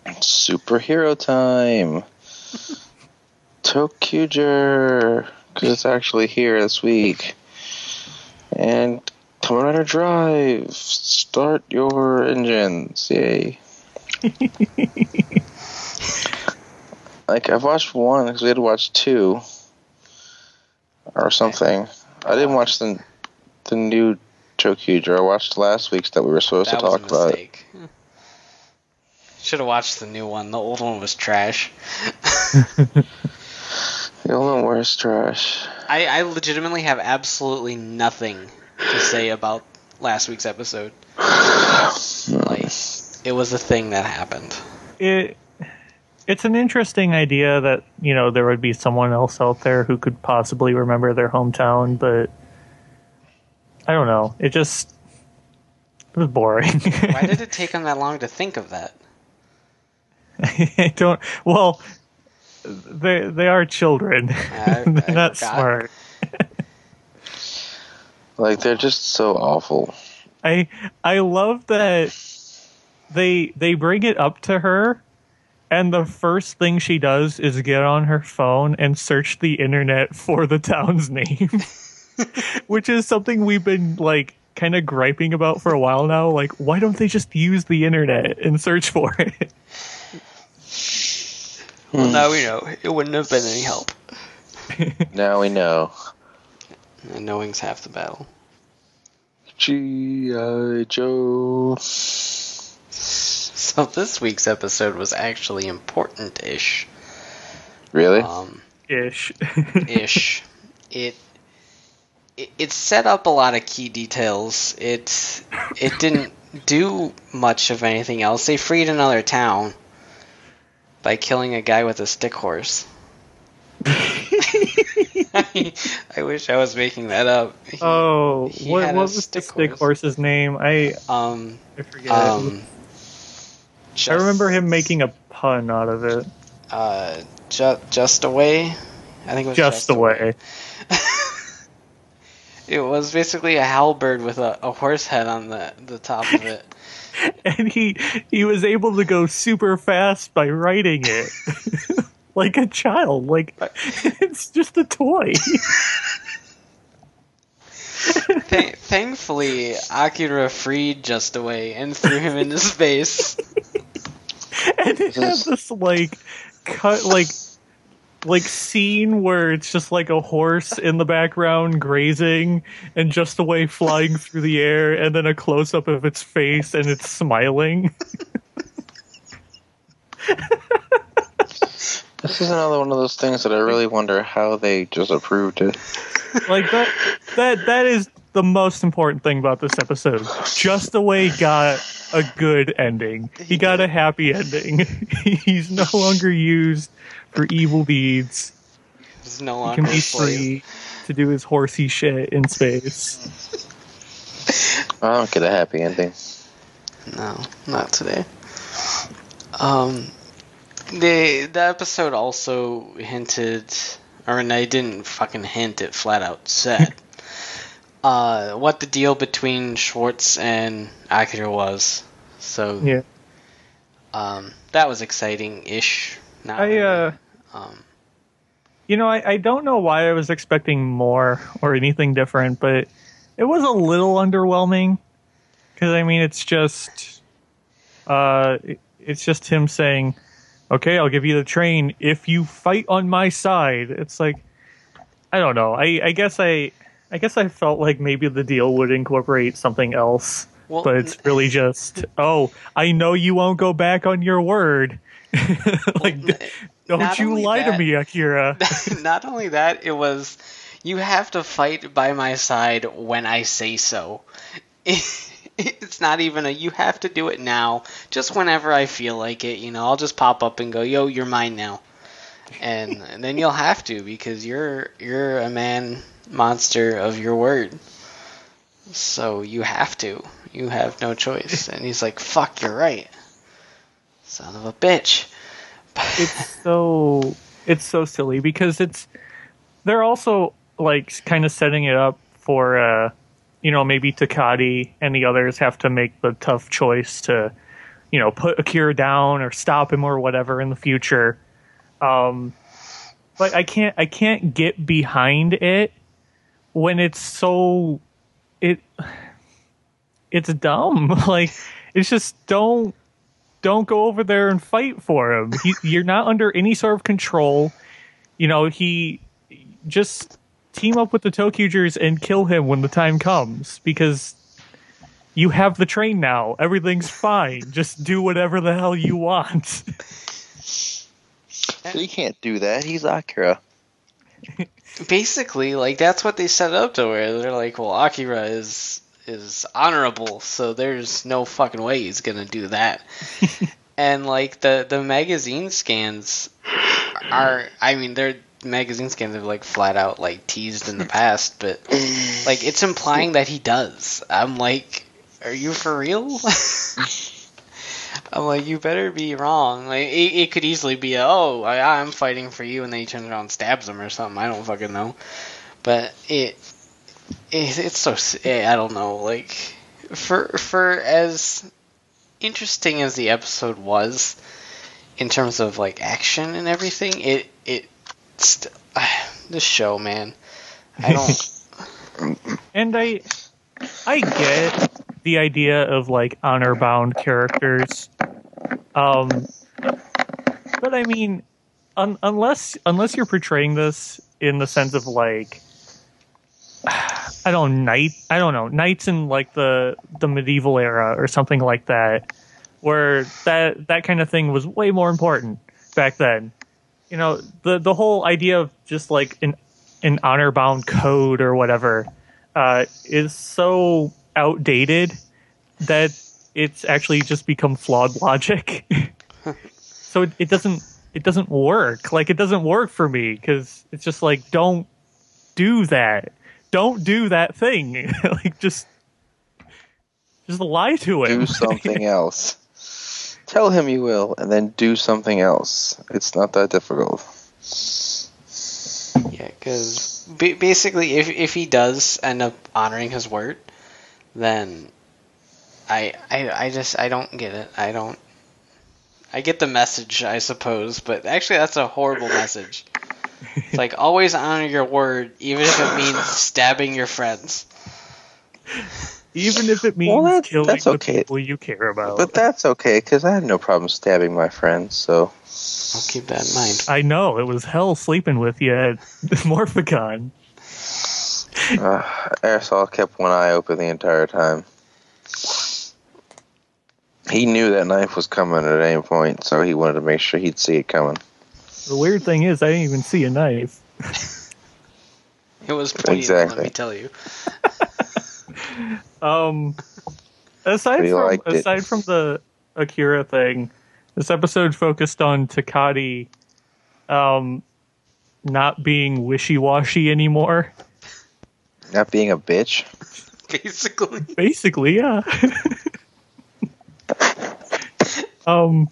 superhero time. ToQger, because it's actually here this week. And Kamen Rider Drive, start your engines. Yay. Like, I've watched one because we had to watch two or something. I didn't watch the the new ToQger. I watched last week's that we were supposed that to talk was a about. Mistake. Should have watched the new one. The old one was trash. The old one was trash. I, I legitimately have absolutely nothing to say about last week's episode. Like, it was a thing that happened. It It's an interesting idea that, you know, there would be someone else out there who could possibly remember their hometown, but I don't know. It just it was boring. Why did it take them that long to think of that? I don't. Well, they they are children. I, they're I not smart. Like, they're just so awful. I I love that they they bring it up to her. And the first thing she does is get on her phone and search the internet for the town's name, which is something we've been, like, kind of griping about for a while now. Like, why don't they just use the internet and search for it? Well, hmm. Now we know. It wouldn't have been any help. Now we know. And knowing's half the battle. G I. Joe... So this week's episode was actually important-ish. Really? Um, ish. ish. It, it it set up a lot of key details. It it didn't do much of anything else. They freed another town by killing a guy with a stick horse. I, I wish I was making that up. He, oh, he what, what was stick the stick horse. horse's name? I um I forget. Um, Just, I remember him making a pun out of it. Uh, ju- Just Away? I think it was Just, just Away. away. It was basically a halberd with a, a horse head on the, the top of it. And he he was able to go super fast by riding it. Like a child. Like, it's just a toy. Th- thankfully, Akira freed Just Away and threw him into space. And it has this, like, cut, like, like scene where it's just like a horse in the background grazing and Just Away flying through the air, and then a close up of its face and it's smiling. This is another one of those things that I really wonder how they just approved it. Like that that that is the most important thing about this episode. Just Away got a good ending. He got a happy ending. He's no longer used for evil deeds. He's no longer he can be free to do his horsey shit in space. I don't get a happy ending. No, not today. Um, the the episode also hinted, or they didn't fucking hint, it flat out said uh, what the deal between Schwartz and Akira was. So yeah, um, that was exciting-ish. Not I really. uh, um, you know, I I don't know why I was expecting more or anything different, but it was a little underwhelming. Because, I mean, it's just uh, it's just him saying, okay, I'll give you the train if you fight on my side. It's like, I don't know. I, I guess I I guess I felt like maybe the deal would incorporate something else. Well, but it's really just, oh, I know you won't go back on your word. Like, well, don't you lie that, to me, Akira. Not only that, it was, you have to fight by my side when I say so. It's not even a, you have to do it now. Just whenever I feel like it, you know, I'll just pop up and go, yo, you're mine now. And, and then you'll have to, because you're you're a man monster of your word. So you have to. You have no choice. And he's like, fuck, you're right. Son of a bitch. It's so, it's so silly, because it's, they're also, like, kind of setting it up for, uh, you know, maybe Takati and the others have to make the tough choice to, you know, put Akira down or stop him or whatever in the future. Um, but I can't, I can't get behind it when it's so, it, it's dumb. Like, it's just, don't, don't go over there and fight for him. He, you're not under any sort of control. You know, he just... team up with the ToQgers and kill him when the time comes, because you have the train now. Everything's fine. Just do whatever the hell you want. So he can't do that. He's Akira. Basically, like, that's what they set up to where they're like, well, Akira is is honorable, so there's no fucking way he's gonna do that. And like the the magazine scans are, I mean, they're. Magazine scans have like flat out like teased in the past, but like it's implying that he does. I'm like, are you for real? I'm like, you better be wrong. Like it, it could easily be a, oh I, I'm fighting for you, and then he turns around and stabs him or something. I don't fucking know, but it, it it's so I don't know. Like for for as interesting as the episode was in terms of like action and everything, it it. St- uh, this show, man. I don't. And I, I get the idea of like honor-bound characters, um, but I mean, un- unless unless you're portraying this in the sense of like, I don't knight, I don't know, knights in like the the medieval era or something like that, where that that kind of thing was way more important back then. You know, the the whole idea of just like an an honor bound code or whatever uh, is so outdated that it's actually just become flawed logic. So it, it doesn't it doesn't work. Like it doesn't work for me, because it's just like, don't do that. Don't do that thing. Like just just lie to him. Do something else. Tell him you will, and then do something else. It's not that difficult. Yeah, because b- basically, if if he does end up honoring his word, then I, I I just I don't get it. I don't. I get the message, I suppose, but actually, that's a horrible message. It's like, always honor your word, even if it means stabbing your friends. Even if it means well, that, killing that's okay. the people you care about. But that's okay, because I had no problem stabbing my friends, so... I'll keep that in mind. I know, it was hell sleeping with you at Morphicon. uh, Aerosol kept one eye open the entire time. He knew that knife was coming at any point, so he wanted to make sure he'd see it coming. The weird thing is, I didn't even see a knife. It was pretty, exactly. Let me tell you. um, aside we from aside it. from the Akira thing, this episode focused on Takati um, not being wishy-washy anymore. Not being a bitch? Basically. Basically, yeah. um,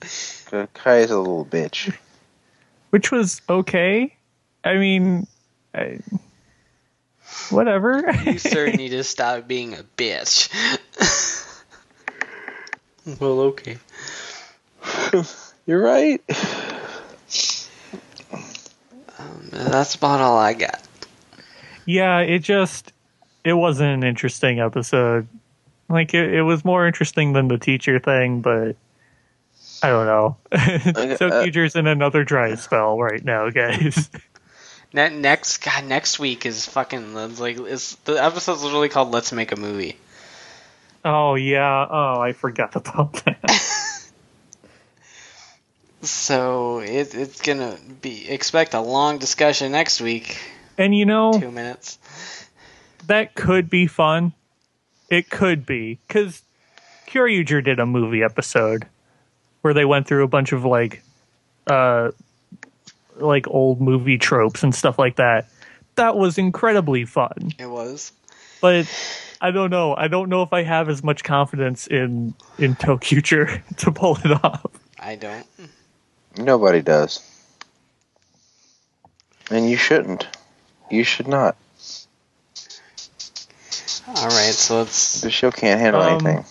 Takati's a little bitch. Which was okay. I mean, I, whatever. You sir need to stop being a bitch. Well, okay. You're right. Um, that's about all I got. Yeah, it just, it wasn't an interesting episode. Like, it, it was more interesting than the teacher thing, but I don't know. So uh, ToQger's in another dry spell right now, guys. Next, God, next week is fucking, like, it's, the episode's literally called Let's Make a Movie. Oh, yeah. Oh, I forgot about that. So, it, it's gonna be, expect a long discussion next week. And you know, two minutes. That could be fun. It could be, because Kyoryuger did a movie episode where they went through a bunch of like, uh, like old movie tropes and stuff like that. That was incredibly fun. It was, but I don't know. I don't know if I have as much confidence in in ToQger to pull it off. I don't. Nobody does, and you shouldn't. You should not. All right, so let's... The show can't handle um, anything.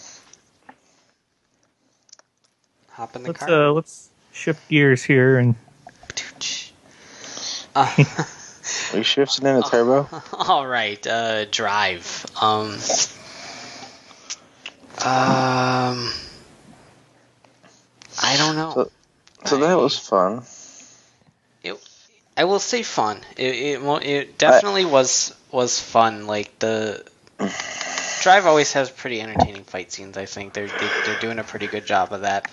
Hop in the let's, car. Uh, let's shift gears here and... Uh, we shifted into uh, turbo? All right, uh, drive. Um... Um... I don't know. So, so that was fun. It I will say fun. It it, it definitely I, was was fun. Like the Drive always has pretty entertaining fight scenes. I think they're they, they're doing a pretty good job of that.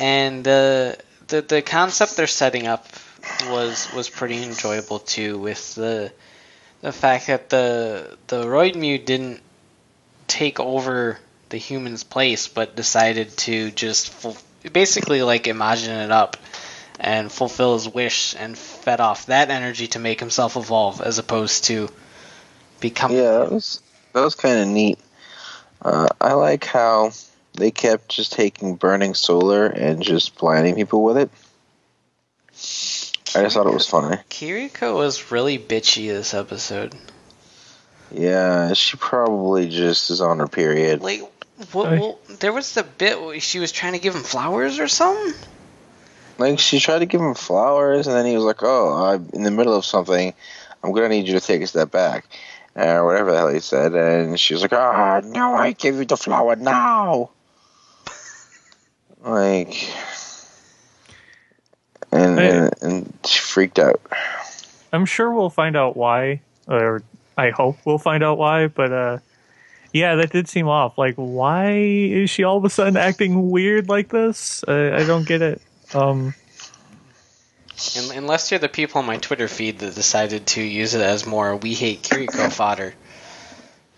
And the the the concept they're setting up was was pretty enjoyable too. With the the fact that the the Roidmude didn't take over the human's place, but decided to just full, basically like imagine it up. And fulfill his wish, and fed off that energy to make himself evolve, as opposed to becoming. Yeah, that was that was kind of neat. Uh, I like how they kept just taking Burning Solar and just blinding people with it. Kiriko, I just thought it was funny. Kiriko was really bitchy this episode. Yeah, she probably just is on her period. Like, what, what, there was the bit where she was trying to give him flowers or something. Like, she tried to give him flowers, and then he was like, oh, I'm in the middle of something. I'm going to need you to take a step back. Or whatever the hell he said. And she was like, ah, oh, no, I give you the flower now. Like, and, and, and she freaked out. I'm sure we'll find out why, or I hope we'll find out why, but, uh, yeah, that did seem off. Like, why is she all of a sudden acting weird like this? Uh, I don't get it. Um, Unless you're the people on my Twitter feed that decided to use it as more "we hate Kiriko" fodder,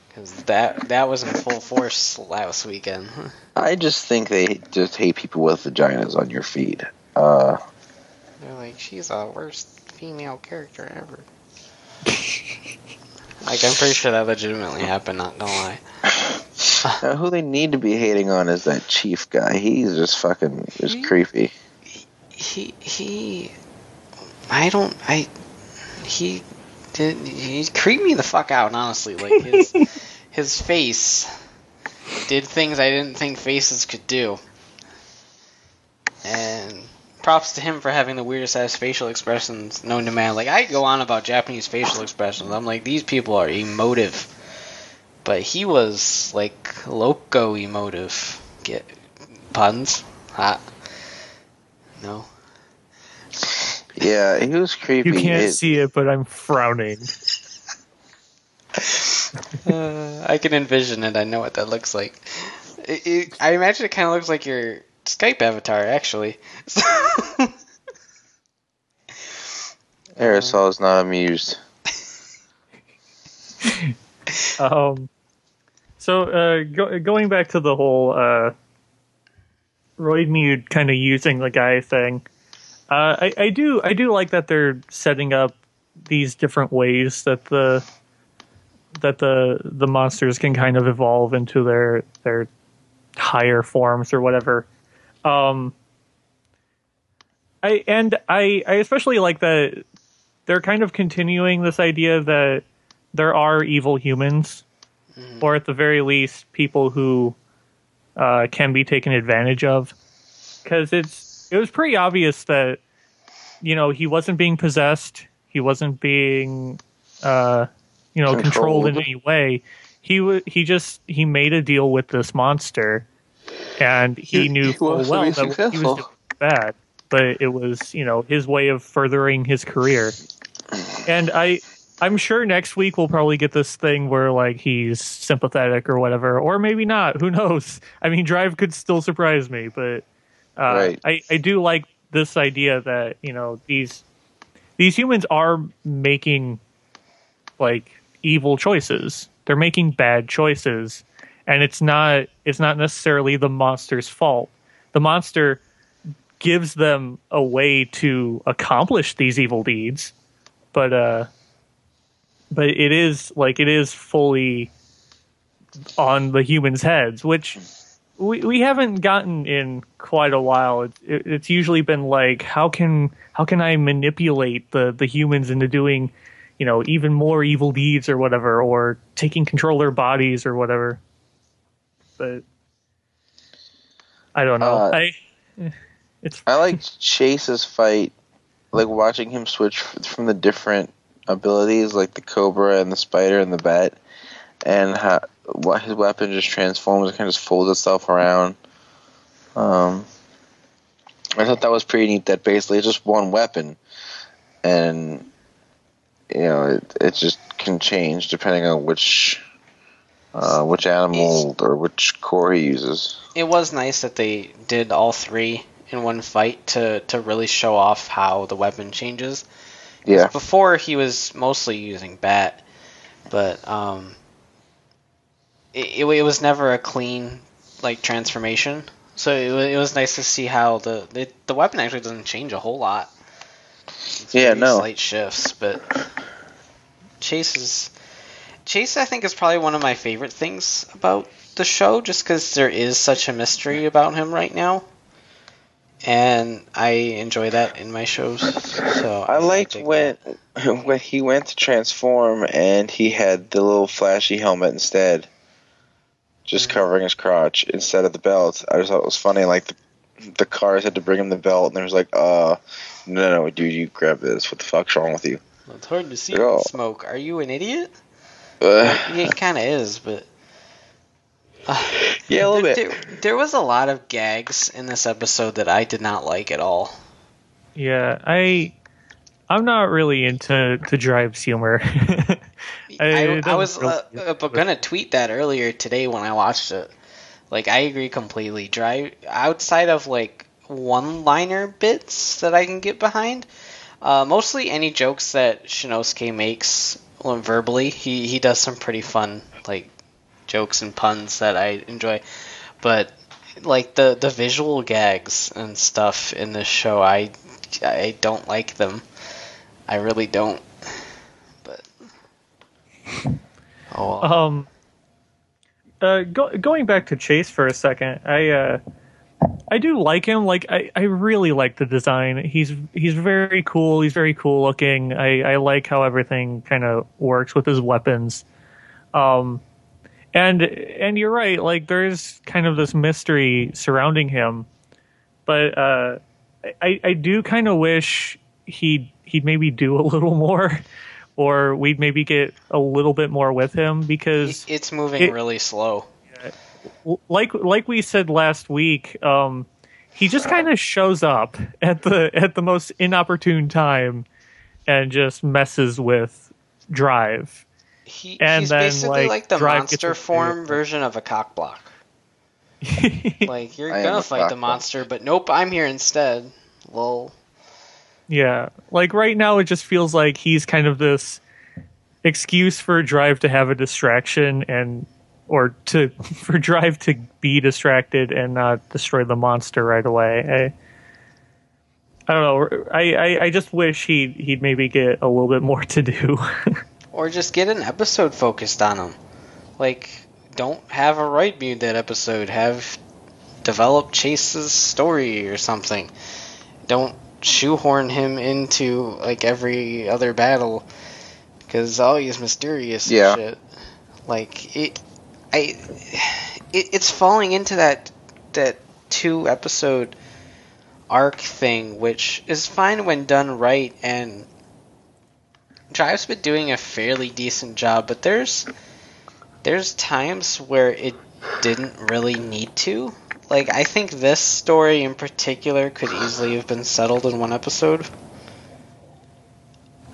because that that was in full force last weekend. I just think they just hate people with vaginas on your feed. Uh, They're like, she's the worst female character ever. Like, I'm pretty sure that legitimately happened. Not gonna lie. Now, who they need to be hating on is that chief guy. He's just fucking just he, creepy. He, he, I don't, I, he did, he creeped me the fuck out, honestly. Like, his, his face did things I didn't think faces could do. And props to him for having the weirdest ass facial expressions known to man. Like, I go on about Japanese facial expressions. I'm like, these people are emotive. But he was, like, loco emotive. Get puns? Hot. No. Yeah, he was creepy. You can't it, see it, but I'm frowning. uh, I can envision it. I know what that looks like. It, it, I imagine it kind of looks like your Skype avatar, actually. Aerosol is not amused. um, so uh, go- going back to the whole uh, Roidmude kind of using the guy thing, uh, I, I do I do like that they're setting up these different ways that the that the the monsters can kind of evolve into their their higher forms or whatever. Um, I and I I especially like that they're kind of continuing this idea that there are evil humans, mm. or at the very least, people who uh, can be taken advantage of. Because it's it was pretty obvious that, you know, he wasn't being possessed, he wasn't being, uh, you know, controlled. controlled in any way. He w- he just he made a deal with this monster, and he, he knew he full well that successful. He was doing bad, but it was, you know, his way of furthering his career. And I. I'm sure next week we'll probably get this thing where, like, he's sympathetic or whatever, or maybe not. Who knows? I mean, Drive could still surprise me, but uh, right. I, I do like this idea that, you know, these these humans are making, like, evil choices. They're making bad choices, and it's not it's not necessarily the monster's fault. The monster gives them a way to accomplish these evil deeds, but uh. But it is like it is fully on the humans' heads, which we we haven't gotten in quite a while. It, it, it's usually been like, how can how can I manipulate the, the humans into doing, you know, even more evil deeds or whatever, or taking control of their bodies or whatever. But I don't know. Uh, I it's I like Chase's fight, like watching him switch from the different abilities, like the cobra and the spider and the bat, and how what his weapon just transforms and kind of just folds itself around. Um, I thought that was pretty neat. That basically it's just one weapon, and you know it, it just can change depending on which uh, which animal or which core he uses. It was nice that they did all three in one fight to to really show off how the weapon changes. Yeah. Before he was mostly using bat, but um, it, it it was never a clean like transformation. So it it was nice to see how the it, the weapon actually doesn't change a whole lot. It's yeah, no slight shifts, but Chase is Chase. I think is probably one of my favorite things about the show, just because there is such a mystery about him right now. And I enjoy that in my shows. So I, I liked when that. when he went to transform and he had the little flashy helmet instead, just mm-hmm. covering his crotch instead of the belt. I just thought it was funny. Like the, the cars had to bring him the belt, and there was like, "Uh, no, no, dude, you grab this. What the fuck's wrong with you?" Well, it's hard to see in smoke. Are you an idiot? Uh, it kind of is, but. Uh, yeah, a little there, bit. There, there was a lot of gags in this episode that I did not like at all. Yeah, I, I'm not really into to Drive's humor. I, I, I was really uh, but gonna tweet that earlier today when I watched it. Like, I agree completely. Drive outside of like one-liner bits that I can get behind, uh, mostly any jokes that Shinosuke makes verbally. He he does some pretty fun like. jokes and puns that I enjoy, but like the the visual gags and stuff in this show, I I don't like them. I really don't. But oh. Well. Um. Uh, go, going back to Chase for a second, I uh, I do like him. Like I, I really like the design. He's he's very cool. He's very cool looking. I I like how everything kind of works with his weapons. Um. And and you're right, like there's kind of this mystery surrounding him, but uh, I I do kind of wish he'd he'd maybe do a little more, or we'd maybe get a little bit more with him because it's moving it, really slow. Like like we said last week, um, he just kind of shows up at the at the most inopportune time, and just messes with Drive. He, and he's then, basically like, like the monster form food. version of a cock block. Like, you're going to fight the monster, block. but nope, I'm here instead. Lol. Yeah. Like right now it just feels like he's kind of this excuse for Drive to have a distraction and or to for Drive to be distracted and not destroy the monster right away. I, I don't know. I, I, I just wish he he'd maybe get a little bit more to do. Or just get an episode focused on him. Like, don't have a Roidmude that episode. Have develop Chase's story or something. Don't shoehorn him into like every other battle because oh, he's mysterious and yeah. shit. Like it, I, it, it's falling into that that two episode arc thing, which is fine when done right. And Drive's been doing a fairly decent job, but there's there's times where it didn't really need to. Like, I think this story in particular could easily have been settled in one episode.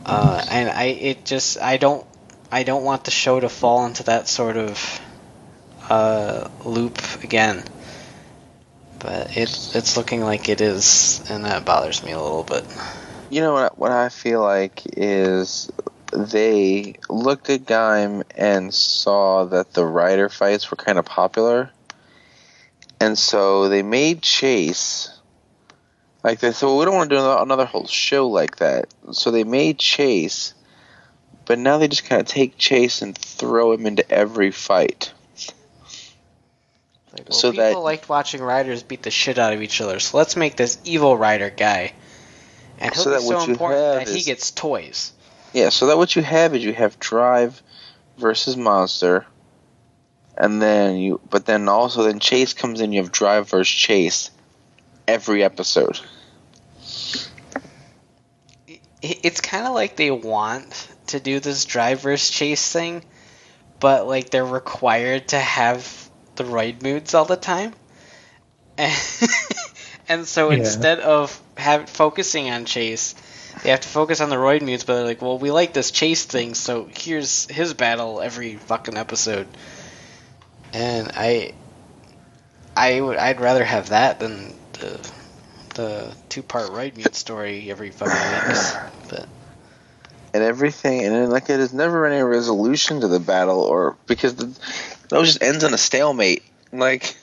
Uh, and I, it just, I don't, I don't want the show to fall into that sort of uh, loop again. But it, it's looking like it is, and that bothers me a little bit. You know what? What I feel like is they looked at Gaim and saw that the rider fights were kind of popular. And so they made Chase, like they said, well, we don't want to do another whole show like that. So they made Chase, but now they just kind of take Chase and throw him into every fight. Like, well, so people that, liked watching Riders beat the shit out of each other, so let's make this evil Rider guy. And he'll so be so important that is, he gets toys. Yeah, so that what you have is you have Drive versus Monster. And then you, but then also, then Chase comes in. You have Drive versus Chase every episode. It's kind of like they want to do this Drive versus Chase thing, but like they're required to have the Roidmudes all the time, and, and so yeah. instead of have, focusing on Chase, they have to focus on the Roidmudes. But they're like, well, we like this Chase thing, so here's his battle every fucking episode. And I, I would, I'd rather have that than the, the two-part Roidmude story every fucking week. But and everything, and then, like there's never any resolution to the battle, or because the, it always just ends on a stalemate. Like,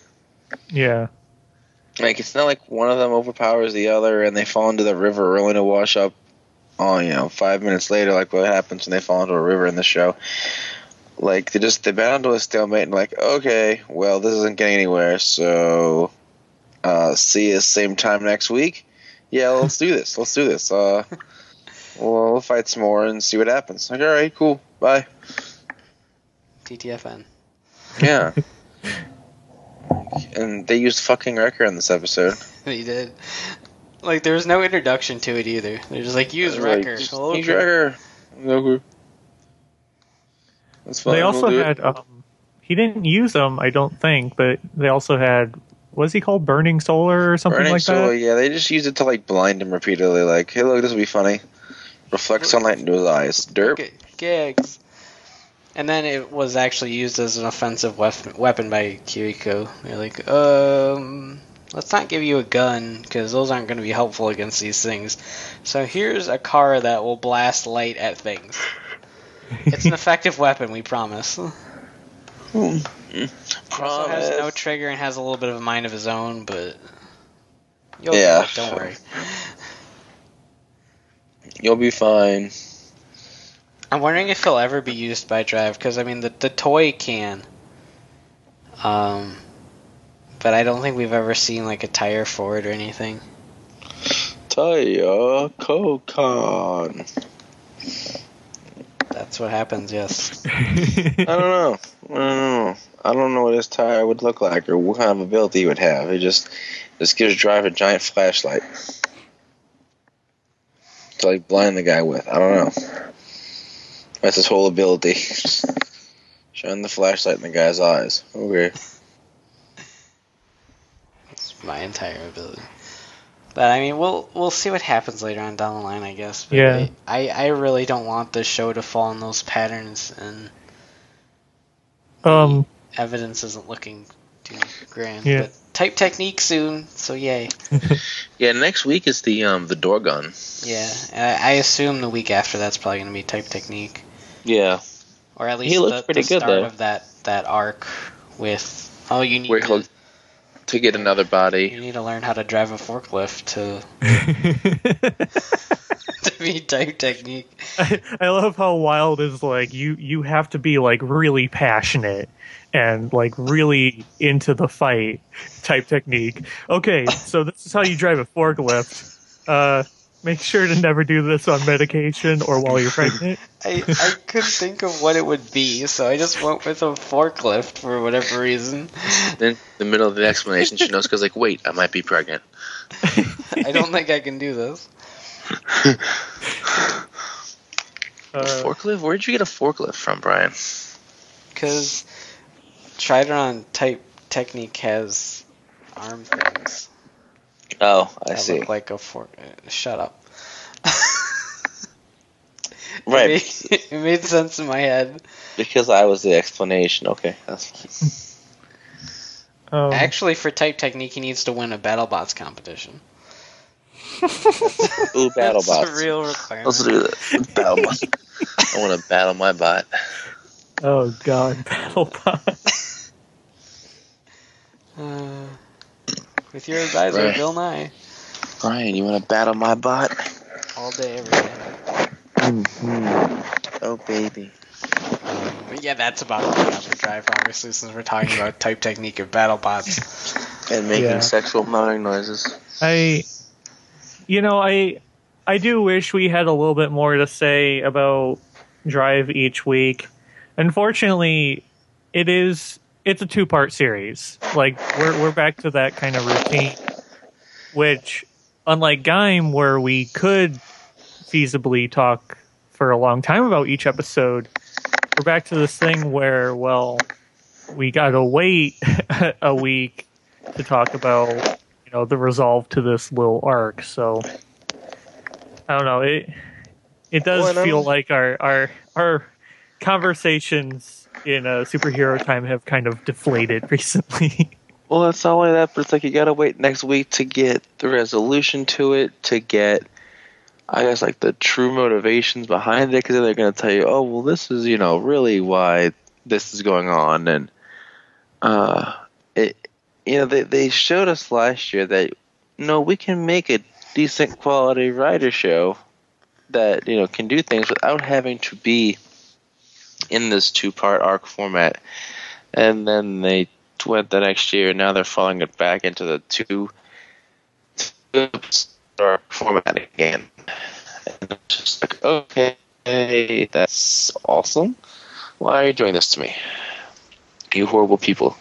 yeah, like it's not like one of them overpowers the other and they fall into the river, only to wash up. Oh, you know, five minutes later, like what happens when they fall into a river in the show. Like, they just, they bound to a stalemate and like, okay, well, this isn't getting anywhere, so, uh, see you same time next week? Yeah, let's do this, let's do this, uh, we'll, we'll fight some more and see what happens. Like, alright, cool, bye. T T F N. Yeah. And they used fucking Wrecker in this episode. They did. Like, there was no introduction to it either. They're just like, use Wrecker. Like, hello, use Wrecker. No. They also we'll had, um, he didn't use them, I don't think, but they also had, what is he called, Burning Solar or something Burning like Solar, that? Burning Solar, yeah, they just used it to, like, blind him repeatedly, like, hey, look, this will be funny. Reflect sunlight into his eyes. Derp. Gigs. And then it was actually used as an offensive wef- weapon by Kiriko. They're like, um, let's not give you a gun, because those aren't going to be helpful against these things. So here's a car that will blast light at things. It's an effective weapon, we promise. Promise. Also has no trigger and has a little bit of a mind of his own, but you'll yeah, be, don't worry. You'll be fine. I'm wondering if he'll ever be used by Drive, because I mean the the toy can, um, but I don't think we've ever seen like a tire for it or anything. Tire Kokon. That's what happens, yes. I don't know. I don't know. I don't know what his tire would look like or what kind of ability he would have. It just, just gives Drive a giant flashlight to, like, blind the guy with. I don't know. That's his whole ability. Shine the flashlight in the guy's eyes. Okay. That's my entire ability. But, I mean, we'll we'll see what happens later on down the line, I guess. But yeah. I, I really don't want the show to fall in those patterns, and um, evidence isn't looking too grand. Yeah. But type technique soon, so yay. Yeah, next week is the um the Dorgun. Yeah, I, I assume the week after that's probably going to be Type Technique. Yeah. Or at least he looks the, pretty the good, start though. of that, that arc with, oh, you need Wait, to, to get another body. You need to learn how to drive a forklift to, to be Type Technique. I, I love how Wild is like, you, you have to be like really passionate and like really into the fight Type Technique. Okay, so this is how you drive a forklift. Uh, make sure to never do this on medication or while you're pregnant. I, I couldn't think of what it would be, so I just went with a forklift for whatever reason. Then in the middle of the explanation, she knows, goes like, wait, I might be pregnant. I don't think I can do this. Uh, forklift? Where did you get a forklift from, Brian? Because Tridron Type Technique has arm things. Oh, I that see. Look like a fork. Shut up. Right. It made, it made sense in my head. Because I was the explanation. Okay, that's fine. Um, Actually, for Type Technique, he needs to win a BattleBots competition. Ooh, BattleBots. That's a real requirement. Let's do that. BattleBots. I want to battle my bot. Oh, God. BattleBots. uh... With your advisor, Brian. Bill Nye. Brian, you want to battle my bot? All day, every day. Mm-hmm. Oh, baby. Um, but yeah, that's about the topic, Drive, obviously, since we're talking about Type Technique and battle bots. And making yeah. sexual mouthing noises. I, you know, I, I do wish we had a little bit more to say about Drive each week. Unfortunately, it is... It's a two-part series. Like we're we're back to that kind of routine, which, unlike Gaim, where we could feasibly talk for a long time about each episode, we're back to this thing where, well, we gotta wait a week to talk about, you know, the resolve to this little arc. So I don't know. It it does well, feel I'm... like our our our conversations in uh, superhero time have kind of deflated recently. Well, it's not only that, but it's like you gotta wait next week to get the resolution to it, to get, I guess, like the true motivations behind it, because then they're gonna tell you, oh, well, this is, you know, really why this is going on. And uh, it, you know, they they showed us last year that, no, we can make a decent quality writer show that, you know, can do things without having to be in this two-part arc format, and then they went the next year, and now they're falling it back into the two, two arc format again. And I'm just like, okay, that's awesome. Why are you doing this to me, you horrible people?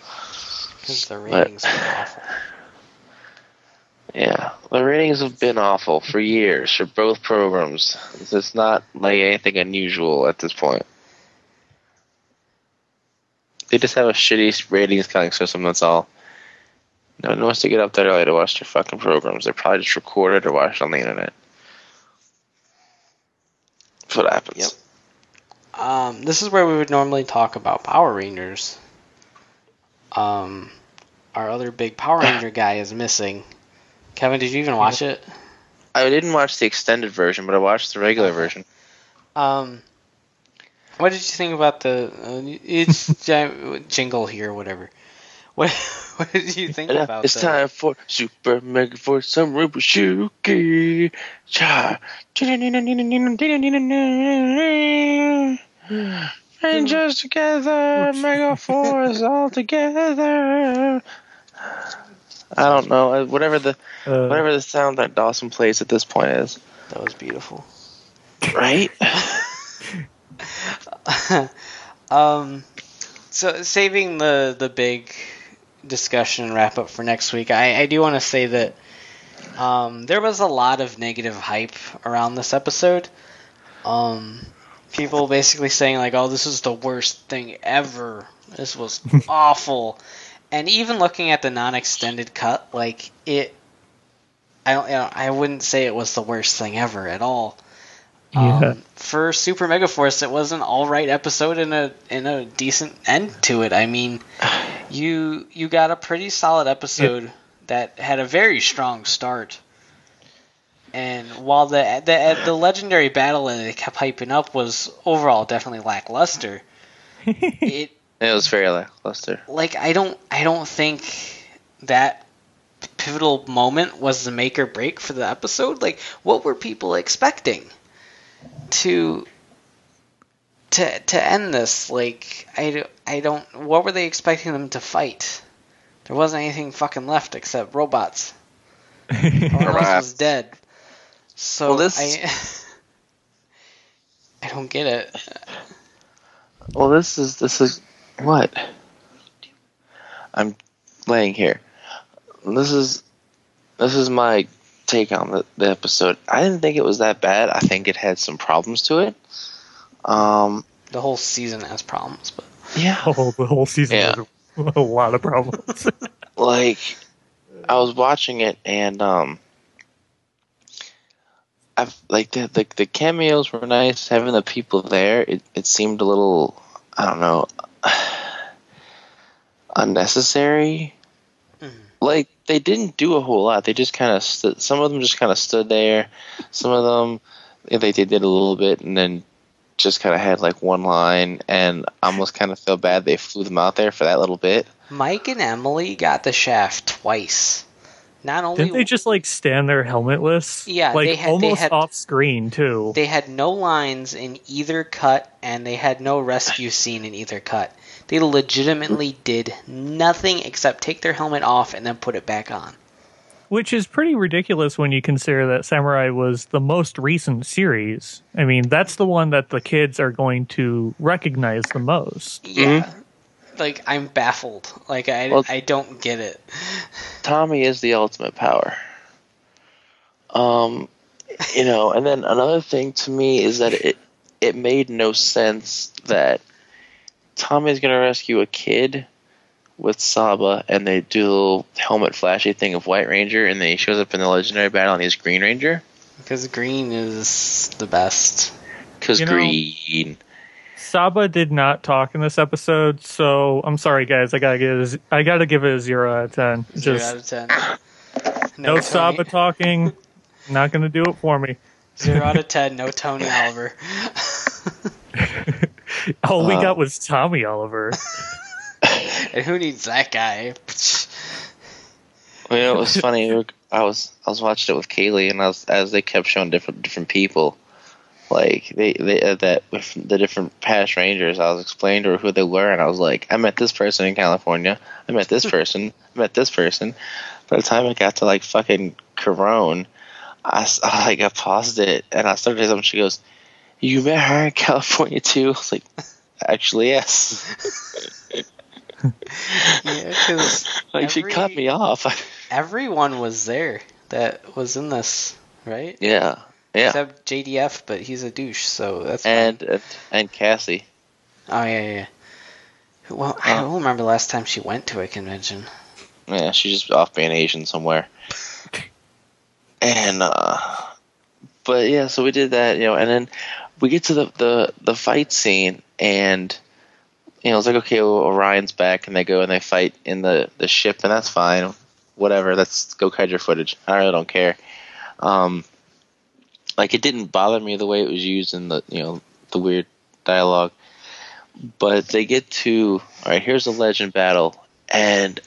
Because the ratings but, have been awful. Yeah, the ratings have been awful for years for both programs. It's not like anything unusual at this point. They just have a shitty ratings counting system, that's all. No one wants to get up that early to watch their fucking programs. They're probably just recorded or watched on the internet. That's what happens. Yep. Um, this is where we would normally talk about Power Rangers. Um, our other big Power Ranger guy is missing. Kevin, did you even watch it? I didn't watch the extended version, but I watched the regular version. Um... What did you think about the uh, it's jingle here, whatever? What what did you think about it's that? It's time for Super Mega Force Summer Bushuki. Cha. Rangers together, Mega Force all together. I don't know. Whatever the uh, whatever the sound that Dawson plays at this point is. That was beautiful. Right? um, so saving the, the big discussion and wrap up for next week, I, I do want to say that um, there was a lot of negative hype around this episode. Um, people basically saying like, oh, this is the worst thing ever. This was awful. And even looking at the non-extended cut, like it, I don't, you know, I wouldn't say it was the worst thing ever at all. Um, yeah. For Super Mega Force, it was an all right episode and a and a decent end to it. I mean, you you got a pretty solid episode yeah. that had a very strong start. And while the the the legendary battle that they kept hyping up was overall definitely lackluster, it it was very lackluster. Like I don't I don't think that pivotal moment was the make or break for the episode. Like, what were people expecting to to to end this? Like, I I don't. What were they expecting them to fight? There wasn't anything fucking left except robots. Everyone else was dead. So well, this... I, I don't get it. Well, this is this is what I'm laying here. This is this is my take on the, the episode. I didn't think it was that bad. I think it had some problems to it. Um, the whole season has problems, but yeah, the whole, the whole season yeah. has a, a lot of problems. Like, I was watching it and um. I've, like the, the the cameos were nice. Having the people there, it, it seemed a little, I don't know, unnecessary. Mm-hmm. Like they didn't do a whole lot. They just kind of stu- some of them just kind of stood there. Some of them they, they did a little bit and then just kind of had like one line. And I almost kind of feel bad they flew them out there for that little bit. Mike and Emily got the shaft twice. Not only didn't they just like stand there helmetless? Yeah, like they had, almost they had, off screen too. They had no lines in either cut, and they had no rescue scene in either cut. They legitimately did nothing except take their helmet off and then put it back on, which is pretty ridiculous when you consider that Samurai was the most recent series. I mean, that's the one that the kids are going to recognize the most. Yeah. Mm-hmm. Like, I'm baffled. Like, I, well, I don't get it. Tommy is the ultimate power. Um, you know, and then another thing to me is that it it made no sense that Tommy's going to rescue a kid with Saba, and they do the little helmet flashy thing of White Ranger, and then he shows up in the legendary battle, and he's Green Ranger. Because green is the best. Because green... Know, Saba did not talk in this episode, so I'm sorry, guys. I gotta give it. A, I gotta give it a zero out of ten. Zero Just, out of ten. No, no Saba talking. Not gonna do it for me. Zero out of ten. No Tony Oliver. All uh, we got was Tommy Oliver. And who needs that guy? Well, you know, it was funny. I was I was watching it with Kaylee, and I was, as they kept showing different different people. Like they, they uh, that with the different past Rangers, I was explaining to her who they were, and I was like, I met this person in California, I met this person, I met this person. By the time it got to like fucking Corone, I, I like I paused it and I started something. She goes, "You met her in California too?" I was like, "Actually, yes." Yeah, because like every, she cut me off. Everyone was there that was in this, right? Yeah. Yeah. Except J D F, but he's a douche, so that's and uh, and Cassie. Oh yeah, yeah. yeah. Well, I don't remember the last time she went to a convention. Yeah, she's just off being Asian somewhere. And uh, but yeah, so we did that, you know, and then we get to the the, the fight scene, and you know, it's like okay, well, Orion's back, and they go and they fight in the, the ship, and that's fine, whatever. That's Gokaiger footage. I really don't care. Um. Like, it didn't bother me the way it was used in the, you know, the weird dialogue. But they get to, all right, here's a legend battle. And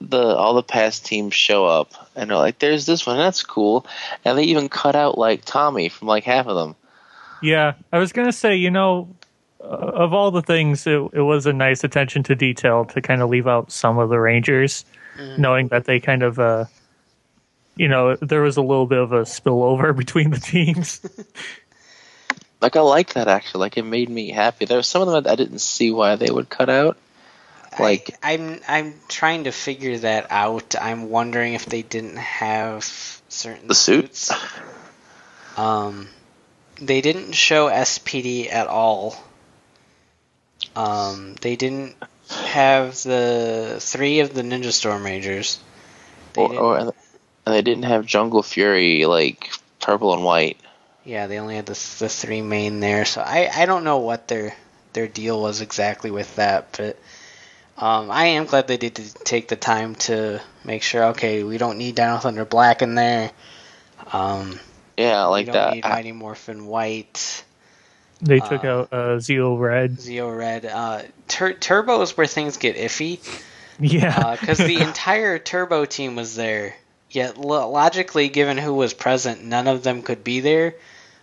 the all the past teams show up. And they're like, there's this one. That's cool. And they even cut out, like, Tommy from, like, half of them. Yeah. I was going to say, you know, uh, of all the things, it, it was a nice attention to detail to kind of leave out some of the Rangers. Mm. Knowing that they kind of... Uh, You know, there was a little bit of a spillover between the teams. Like, I like that, actually. Like, it made me happy. There were some of them that I didn't see why they would cut out. Like, I, I'm I'm trying to figure that out. I'm wondering if they didn't have certain the suits. suits. Um, they didn't show S P D at all. Um, they didn't have the three of the Ninja Storm Rangers. They or, or And they didn't have Jungle Fury, like, purple and white. Yeah, they only had the, the three main there. So I, I don't know what their their deal was exactly with that. But um, I am glad they did to take the time to make sure, okay, we don't need Dino Thunder Black in there. Um, Yeah, like that. We don't need I... Mighty Morphin White. They took uh, out uh, Zeo Red. Zeo Red. Uh, tur- Turbo is where things get iffy. Yeah. Because uh, the entire Turbo team was there. Yet, lo- logically, given who was present, none of them could be there.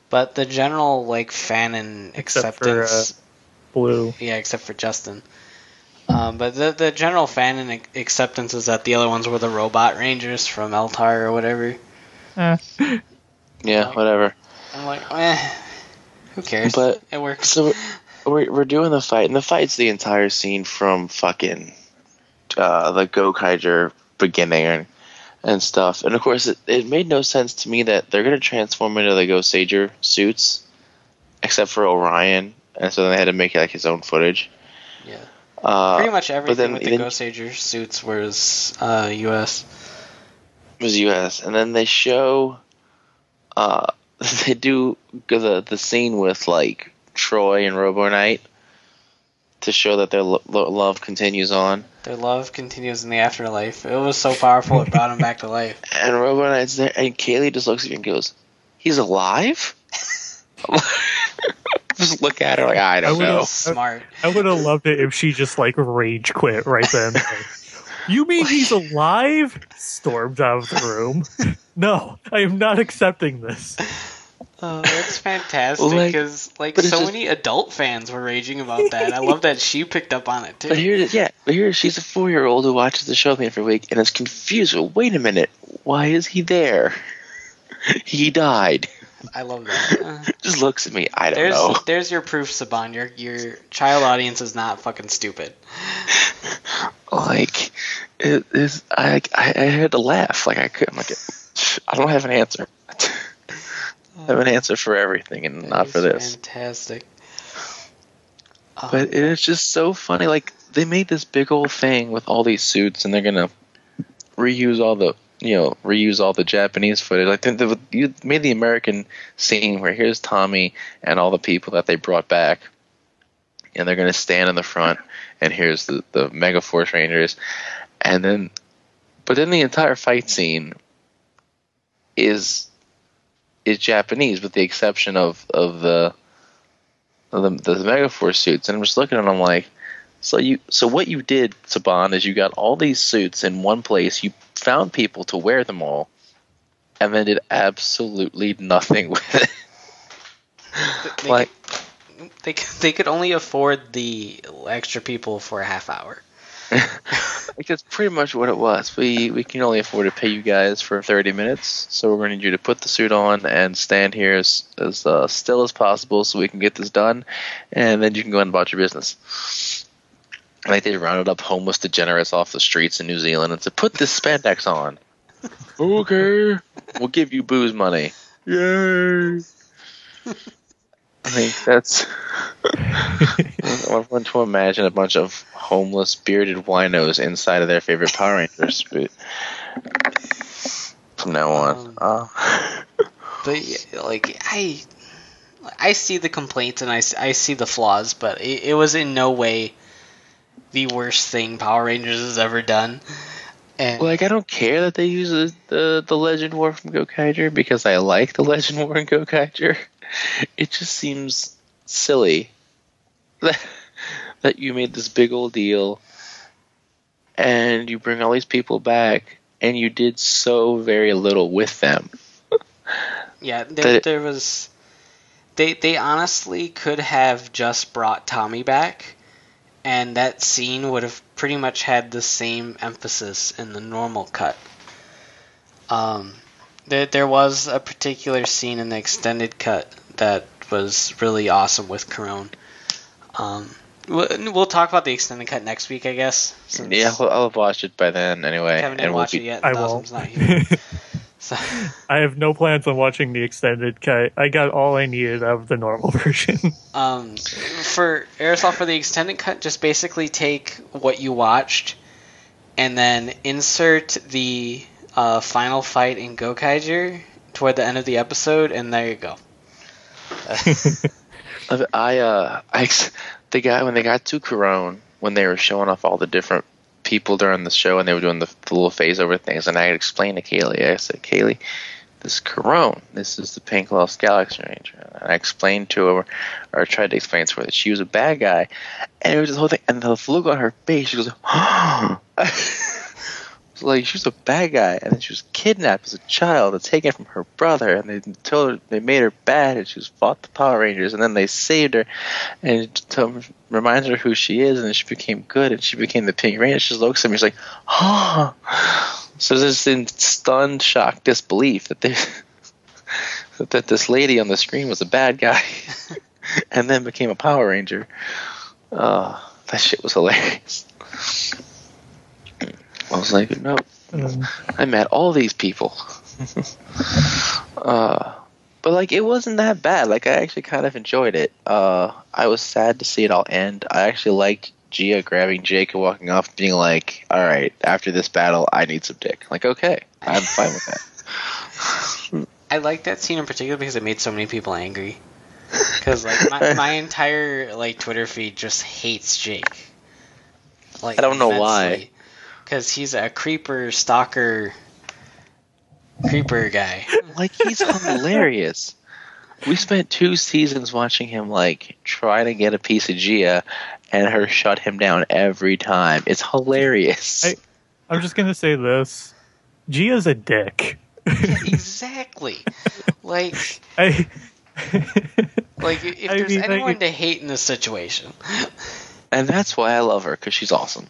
But the general, like, fan and acceptance... Except for, uh, Blue. Yeah, except for Justin. Um, but the the general fan and acceptance was that the other ones were the Robot Rangers from Eltar or whatever. Eh. Yeah, like, whatever. I'm like, eh... Who cares? But it works. So we're we're doing the fight, and the fight's the entire scene from fucking uh, the Gokaiger beginning and, and stuff. And of course, it, it made no sense to me that they're gonna transform into the Gosager suits, except for Orion, and so then they had to make like his own footage. Yeah. Uh, Pretty much everything then, with the Gosager suits was uh, U S. Was U S, and then they show. Uh, They do the the scene with like Troy and Robo Knight to show that their lo- lo- love continues on. Their love continues in the afterlife. It was so powerful it brought him back to life. And Robo Knight's there, and Kaylee just looks at him and goes, "He's alive." Just look at her like I don't I know. Smart. I would have loved it if she just like rage quit right then. Like, you mean he's alive? Stormed out of the room. No, I am not accepting this. Oh, that's fantastic because like, like so just, many adult fans were raging about that. I love that she picked up on it too. But here, yeah, but here she's a four-year-old who watches the show every week and is confused. Well, wait a minute, why is he there? He died. I love that. Uh, just looks at me. I don't there's, know. There's your proof, Saban. Your your child audience is not fucking stupid. Like it is. I, I I had to laugh. Like I couldn't. Like I don't have an answer. I have an answer for everything, and that not for this. Fantastic. But um, it is just so funny. Like they made this big old thing with all these suits, and they're gonna reuse all the. You know, reuse all the Japanese footage. Like, the, the, you made the American scene where here's Tommy and all the people that they brought back, and they're going to stand in the front, and here's the, the Mega Force Rangers, and then, but then the entire fight scene is is Japanese, with the exception of of the of the, the Mega Force suits. And I'm just looking at them like, so you, so what you did, Saban, is you got all these suits in one place. You found people to wear them all, and then did absolutely nothing with it. They, like they they could only afford the extra people for a half hour. Like that's pretty much what it was. We we can only afford to pay you guys for thirty minutes, so we're going to need you to put the suit on and stand here as as uh, still as possible, so we can get this done, and then you can go and about your business. Like they rounded up homeless degenerates off the streets in New Zealand and said, "Put this spandex on." Okay, we'll give you booze money. Yay! I mean, that's. I want to imagine a bunch of homeless bearded winos inside of their favorite Power Rangers boot from now on. Um, uh. But like I, I see the complaints and I, I see the flaws, but it, it was in no way the worst thing Power Rangers has ever done. And like, I don't care that they use the, the, the Legend War from Gokaiger because I like the Legend War in Gokaiger. It just seems silly that, that you made this big old deal and you bring all these people back and you did so very little with them. Yeah, there, there was... They, they honestly could have just brought Tommy back, and that scene would have pretty much had the same emphasis in the normal cut. Um, there, there was a particular scene in the extended cut that was really awesome with Corone. Um, we'll, we'll talk about the extended cut next week, I guess. Yeah, I'll, I'll have watched it by then anyway. I haven't and we'll watched be, it yet. I won't. Not here. So. I have no plans on watching the extended cut. I got all I needed out of the normal version. Um, for Aerosol, for the extended cut, just basically take what you watched and then insert the uh, final fight in Gokaiger toward the end of the episode, and there you go. I, uh, I, the guy, when they got to Corone, when they were showing off all the different people during the show and they were doing the, the little phase over things, and I explained to Kaylee, I said, Kaylee, this Corone. This is the Pink Lost Galaxy Ranger. And I explained to her, or I tried to explain to her, that she was a bad guy. And it was this whole thing. And the look on her face, she goes, oh. Like, she was a bad guy, and then she was kidnapped as a child and taken from her brother, and they told her, they made her bad, and she was fought the Power Rangers, and then they saved her and told, reminded her who she is, and then she became good, and she became the Pink Ranger. She looks at me, she's like, oh. So there's this stunned, shock, disbelief that they that this lady on the screen was a bad guy, and then became a Power Ranger. Oh, that shit was hilarious. I was like, no, I met all these people. uh, but, like, it wasn't that bad. Like, I actually kind of enjoyed it. Uh, I was sad to see it all end. I actually liked Gia grabbing Jake and walking off being like, all right, after this battle, I need some dick. Like, okay, I'm fine with that. I liked that scene in particular because it made so many people angry. Because, like, my, my entire, like, Twitter feed just hates Jake. Like, I don't know immensely. Why. Because he's a creeper, stalker, creeper guy. Like, he's hilarious. We spent two seasons watching him, like, try to get a piece of Gia and her shut him down every time. It's hilarious. I, I'm just going to say this. Gia's a dick. Yeah, exactly. Like, I, like if I there's mean, anyone like, to hate in this situation. And that's why I love her, because she's awesome.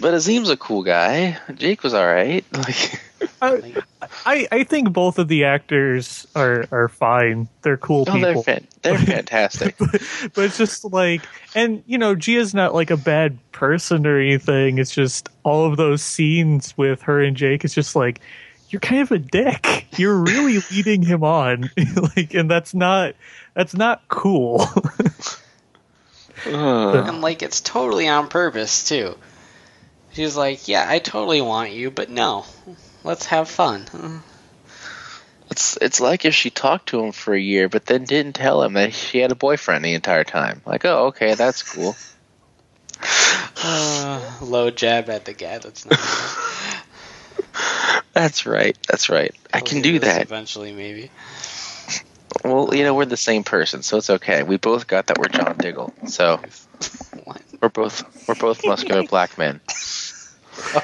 But Azim's a cool guy. Jake was all right. Like, I, I, I think both of the actors are, are fine. They're cool no, people. They're, fan- they're fantastic. but, but it's just like, and you know, Gia's not like a bad person or anything. It's just all of those scenes with her and Jake. It's just like, you're kind of a dick. You're really leading him on, like, and that's not that's not cool. uh. And like, it's totally on purpose too. She's like, yeah, I totally want you, but no, let's have fun. It's it's like if she talked to him for a year, but then didn't tell him that she had a boyfriend the entire time. Like, oh, okay, that's cool. uh, low jab at the guy. That's not. That's right. That's right. I'll I can do that eventually, maybe. Well, you know, we're the same person, so it's okay. We both got that we're John Diggle, so we're both we're both muscular black men.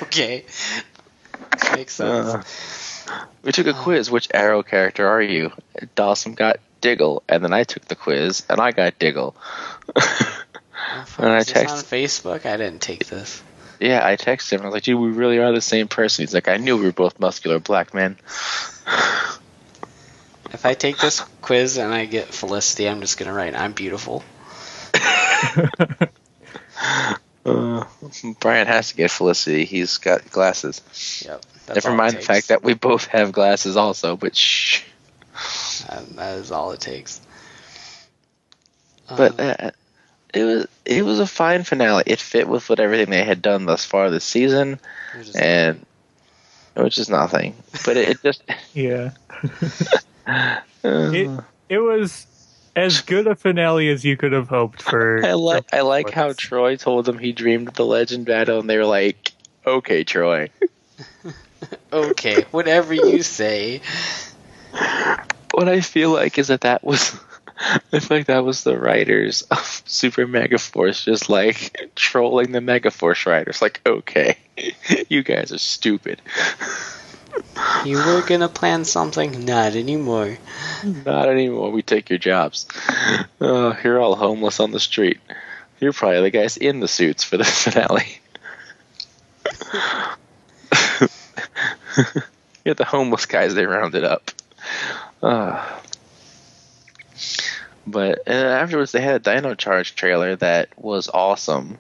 Okay. Makes sense. Uh, we took a quiz. Which Arrow character are you? Dawson got Diggle, and then I took the quiz, and I got Diggle. And I texted on Facebook. I didn't take this. Yeah, I texted him. I was like, "Dude, we really are the same person." He's like, "I knew we were both muscular black men." If I take this quiz and I get Felicity, I'm just gonna write, "I'm beautiful." Uh, Brian has to get Felicity. He's got glasses. Yep. Never mind the fact that we both have glasses, also. But shh. That, that is all it takes. But uh, uh, it was it was a fine finale. It fit with what everything they had done thus far this season, and it was just nothing. But it, it just yeah. uh, it it was. As good a finale as you could have hoped for. I like I like how Troy told them he dreamed of the legend battle, and they were like, "Okay, Troy." Okay, whatever you say. What I feel like is that that was, I feel like that was the writers of Super Megaforce just like trolling the Megaforce writers, like, "Okay, you guys are stupid. You were gonna plan something, not anymore. Not anymore. We take your jobs. Uh, you're all homeless on the street. You're probably the guys in the suits for the finale. You're the homeless guys they rounded up." Uh, but and afterwards, they had a Dino Charge trailer that was awesome.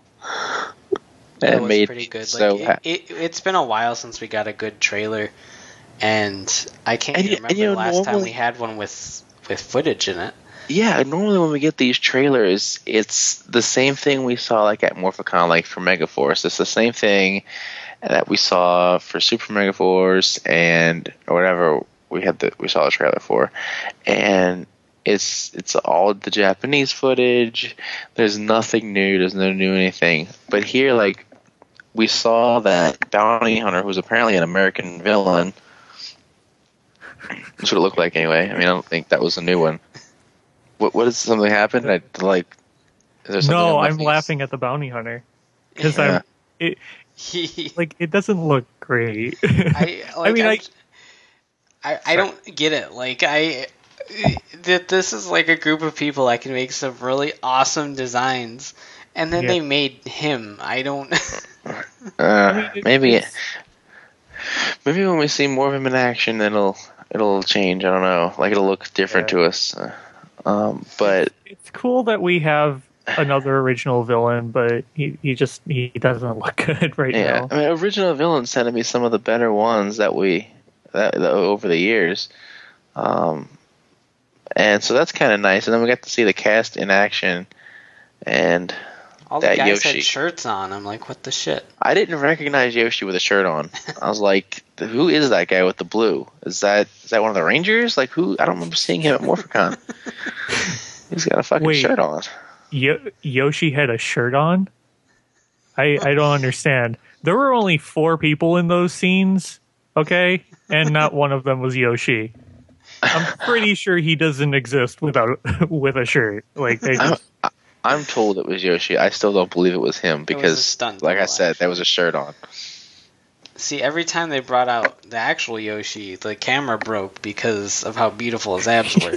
That was made pretty good. So like, it, it, it's been a while since we got a good trailer, and I can't and, even remember you know, the last normally, time we had one with with footage in it. Yeah, normally when we get these trailers, it's the same thing we saw like at Morphicon, like for Megaforce. It's the same thing that we saw for Super Megaforce and or whatever we had the we saw the trailer for, and. It's it's all the Japanese footage. There's nothing new. There's no new anything. But here, like, we saw that bounty hunter, who's apparently an American villain, That's what it looked like anyway. I mean, I don't think that was a new one. What? What is something happened? I like. Is there no, I'm laughing at the bounty hunter because yeah. I'm. It, like it doesn't look great. I, like, I mean, I, I, I don't get it. Like I, that this is like a group of people that can make some really awesome designs, and then yeah. they made him. I don't. uh, I mean, maybe, maybe when we see more of him in action, it'll it'll change. I don't know. Like it'll look different yeah. to us. Um, but it's cool that we have another original villain, but he, he just he doesn't look good right yeah. now. I mean, original villains tend to be some of the better ones that we that, that over the years, um, and so that's kind of nice. And then we got to see the cast in action, and all the that guys Yoshi. had shirts on. I'm like, what the shit? I didn't recognize Yoshi with a shirt on. I was like, who is that guy with the blue? Is that is that one of the Rangers? Like who? I don't remember seeing him at Morphicon. He's got a fucking Wait. shirt on. Yo- Yoshi had a shirt on? I I don't understand. There were only four people in those scenes, okay? And not one of them was Yoshi. I'm pretty sure he doesn't exist without with a shirt. Like they just... I'm, I'm told it was Yoshi. I still don't believe it was him because, was stunt, like I said, there was a shirt on. See, every time they brought out the actual Yoshi, the camera broke because of how beautiful his abs were.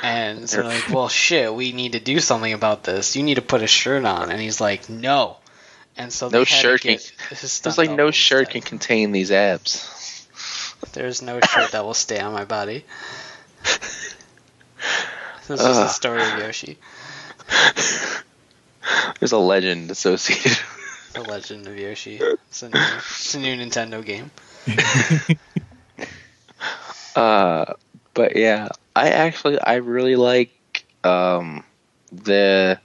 And so they're like, well, shit, we need to do something about this. You need to put a shirt on. And he's like, no. And so they no had shirt to get can, his stunt. It's like no shirt stuff. can contain these abs. There's no shirt that will stay on my body. This uh, is the story of Yoshi. There's a legend associated. The Legend of Yoshi. It's a new, it's a new Nintendo game. uh, but yeah. I actually, I really like um, the,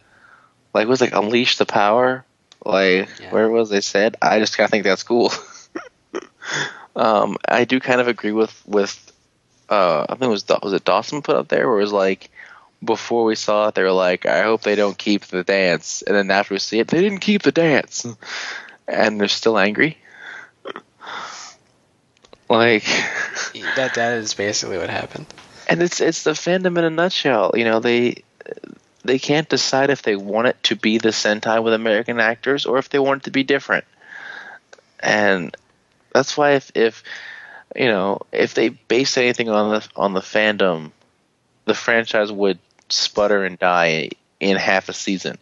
like, was it like Unleash the Power? Like, yeah. where was they said? I just kind of think that's cool. um, I do kind of agree with, with uh, I think it was, was it Dawson put up there where it was like, before we saw it, they were like, I hope they don't keep the dance. And then after we see it, they didn't keep the dance. And they're still angry. Like. that That is basically what happened. And it's it's the fandom in a nutshell. You know, they they can't decide if they want it to be the Sentai with American actors or if they want it to be different. And that's why if, if you know, if they base anything on the on the fandom, the franchise would sputter and die in half a season.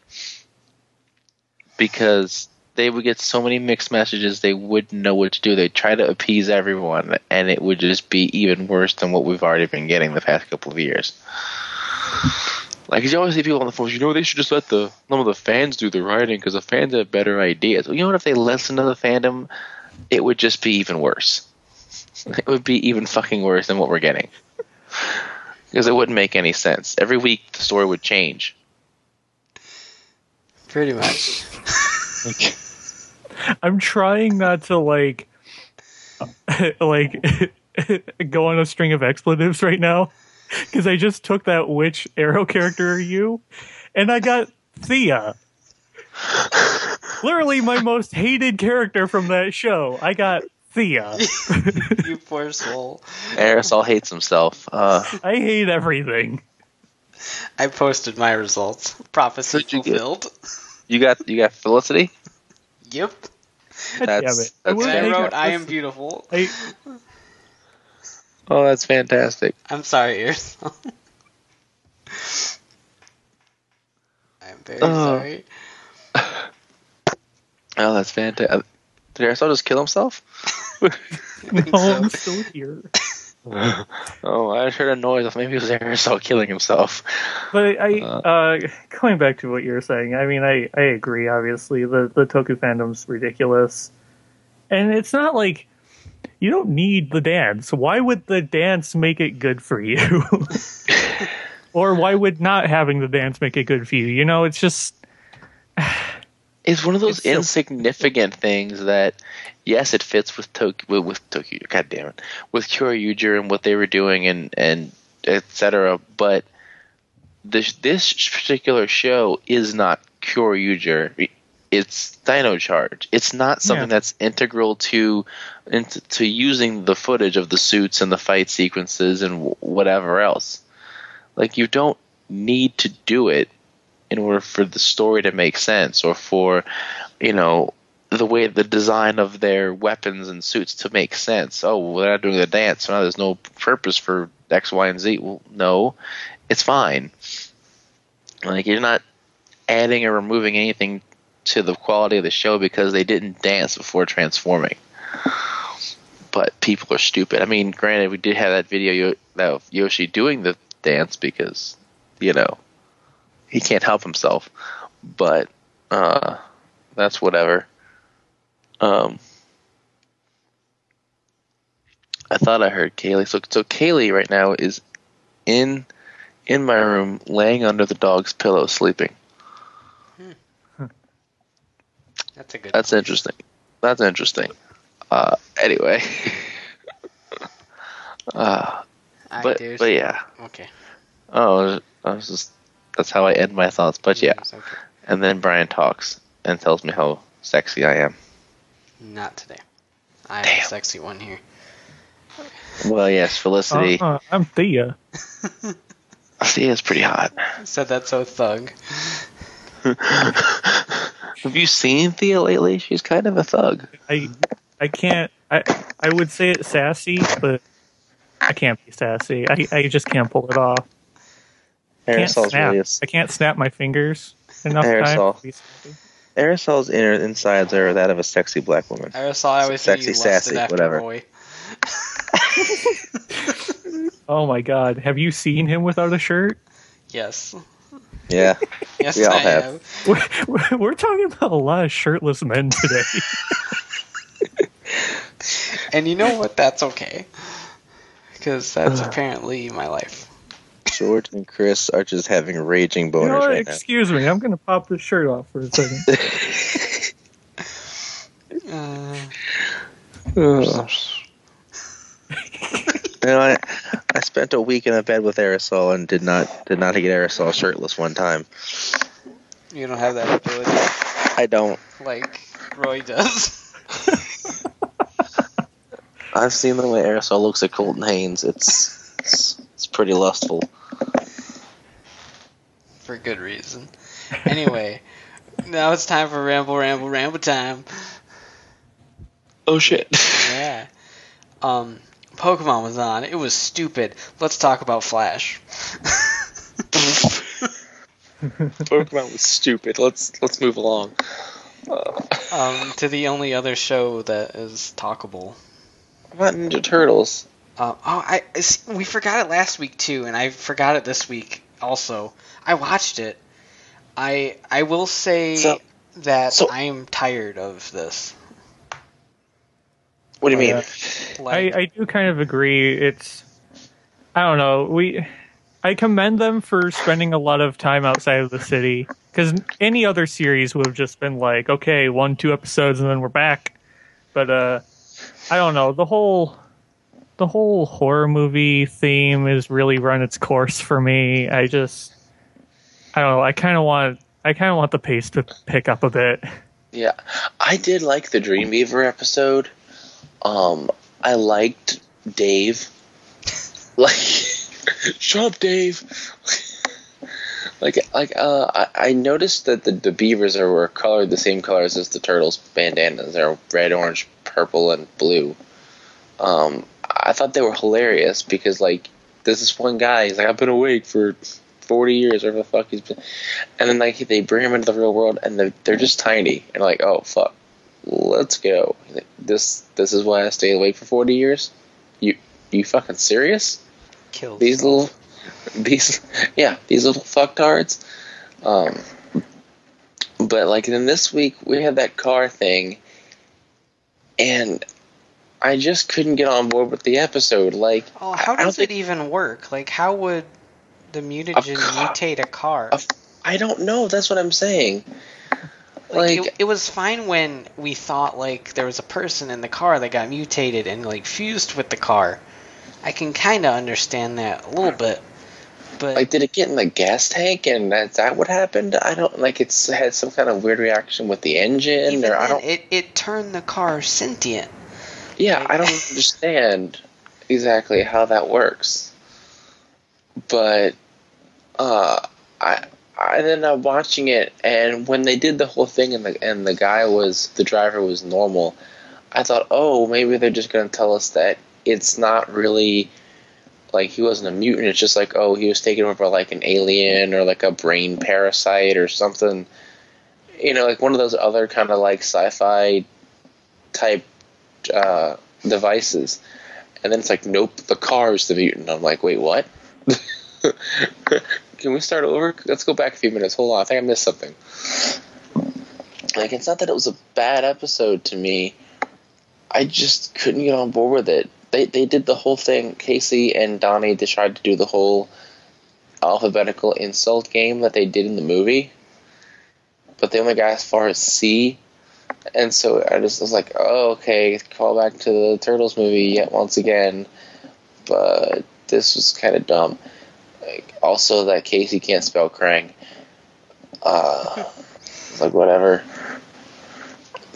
Because they would get so many mixed messages they wouldn't know what to do. They'd try to appease everyone, and it would just be even worse than what we've already been getting the past couple of years. Like, you always see people on the forums, you know, they should just let the some of the fans do the writing because the fans have better ideas. Well, you know what? If they listen to the fandom, it would just be even worse. It would be even fucking worse than what we're getting. Because it wouldn't make any sense. Every week, the story would change. Pretty much. Like, I'm trying not to like, like, go on a string of expletives right now, because I just took that which arrow character are you, and I got Thea, literally my most hated character from that show. I got Thea. You poor soul. Aerosol hates himself. Uh, I hate everything. I posted my results. Prophecy fulfilled. You got you got Felicity? Yep. That's, Damn it. That's I wrote I am beautiful. I... Oh, that's fantastic. I'm sorry, Aerosol. I'm very oh. sorry. Oh, that's fantastic. Did Aerosol just kill himself? No, so. I'm still here. Oh, I heard a noise. Maybe it was Aerosol killing himself. But I, uh, going back to what you were saying, I mean, I, I agree, obviously. The, the Toku fandom's ridiculous. And it's not like, you don't need the dance. Why would the dance make it good for you? Or why would not having the dance make it good for you? You know, it's just... It's one of those it's insignificant so- things that... Yes, it fits with Toku, with Toku, God damn it, with Kyoryuger and what they were doing and and et cetera. But this this particular show is not Kyoryuger it's Dino Charge. It's not something yeah. that's integral to into, to using the footage of the suits and the fight sequences and w- whatever else. Like, you don't need to do it in order for the story to make sense, or for, you know, the way the design of their weapons and suits to make sense. Oh, well, they're not doing the dance, so now there's no purpose for X, Y, and Z. Well, no, it's fine. Like, you're not adding or removing anything to the quality of the show because they didn't dance before transforming. But people are stupid. I mean, granted, we did have that video of Yoshi doing the dance because, you know, he can't help himself. But uh, that's whatever. Um, I thought I heard Kaylee. So, so Kaylee right now is in in my room, laying under the dog's pillow, sleeping. That's a good. That's interesting. That's interesting. Uh, anyway. uh, I but do but yeah. Okay. Oh, I was just. That's how I end my thoughts. But yeah, yeah. Okay. And then Brian talks and tells me how sexy I am. Not today. I'm the sexy one here. Well, yes, Felicity. Uh, uh, I'm Thea. Thea's pretty hot. Said that so thug. Have you seen Thea lately? She's kind of a thug. I I can't. I I would say it's sassy, but I can't be sassy. I I just can't pull it off. I can't snap. Really I can't snap my fingers enough Aerosol. Time to be sassy. Aerosol's inner insides are that of a sexy black woman. Aerosol, I always sexy, sassy, whatever. Oh my God! Have you seen him without a shirt? Yes. Yeah. Yes, we all I have. have. We're, we're talking about a lot of shirtless men today. And you know what? That's okay, because that's uh, apparently my life. George and Chris are just having raging boners you know what, right excuse now. Excuse me, I'm going to pop this shirt off for a second. uh, oh. You know, I, I spent a week in a bed with Aerosol and did not did not get Aerosol shirtless one time. You don't have that ability. I don't. Like Roy does. I've seen the way Aerosol looks at Colton Haynes. It's it's, it's pretty lustful. For good reason. Anyway, now it's time for ramble, ramble, ramble time. Oh shit! Yeah. Um. Pokemon was on. It was stupid. Let's talk about Flash. Pokemon was stupid. Let's let's move along. Uh, um, to the only other show that is talkable. What about Ninja Turtles? Uh, oh, I, I we forgot it last week too, and I forgot it this week also. I watched it. I I will say so, that so, I am tired of this. What do you mean? Like, I, I do kind of agree. It's, I don't know. We, I commend them for spending a lot of time outside of the city, because any other series would have just been like, okay, one, two episodes, and then we're back. But uh, I don't know. The whole, the whole horror movie theme has really run its course for me. I just, I don't know. I kind of want, I kind of want the pace to pick up a bit. Yeah, I did like the Dreamweaver episode. Um, I liked Dave. Like, shut up, Dave. like, like, uh, I, I noticed that the, the beavers are were colored the same colors as the turtles' bandanas. They're red, orange, purple, and blue. Um, I thought they were hilarious because, like, there's this one guy. He's like, I've been awake for forty years, whatever the fuck he's been. And then, like, they bring him into the real world, and they're, they're just tiny. And like, oh fuck. Let's go. This this is why I stayed awake for forty years. You you fucking serious? Kill these little these yeah these little fucktards. Um, but like then this week we had that car thing, and I just couldn't get on board with the episode. Like, oh, how does it even work? Like, how would the mutagen mutate a car? A, I don't know. That's what I'm saying. Like, like it, it was fine when we thought, like, there was a person in the car that got mutated and, like, fused with the car. I can kind of understand that a little bit. But like, did it get in the gas tank, and that that what happened? I don't like. It's it had some kind of weird reaction with the engine, even or I don't. It it turned the car sentient. Yeah, like, I don't understand exactly how that works, but uh, I. I ended up watching it, and when they did the whole thing, and the and the guy was the driver was normal, I thought, oh, maybe they're just going to tell us that it's not really like he wasn't a mutant. It's just like, oh, he was taken over by like an alien or like a brain parasite or something, you know, like one of those other kind of like sci-fi type uh, devices. And then it's like, nope, the car is the mutant. I'm like, wait, what? Can we start over? Let's go back a few minutes. Hold on. I think I missed something. Like, it's not that it was a bad episode to me. I just couldn't get on board with it. They they did the whole thing. Casey and Donnie decided to do the whole alphabetical insult game that they did in the movie. But they only got as far as C. And so I just was like, oh, okay, call back to the Turtles movie yet once again. But this was kind of dumb. Like, also, that Casey can't spell Krang. Uh, like, whatever.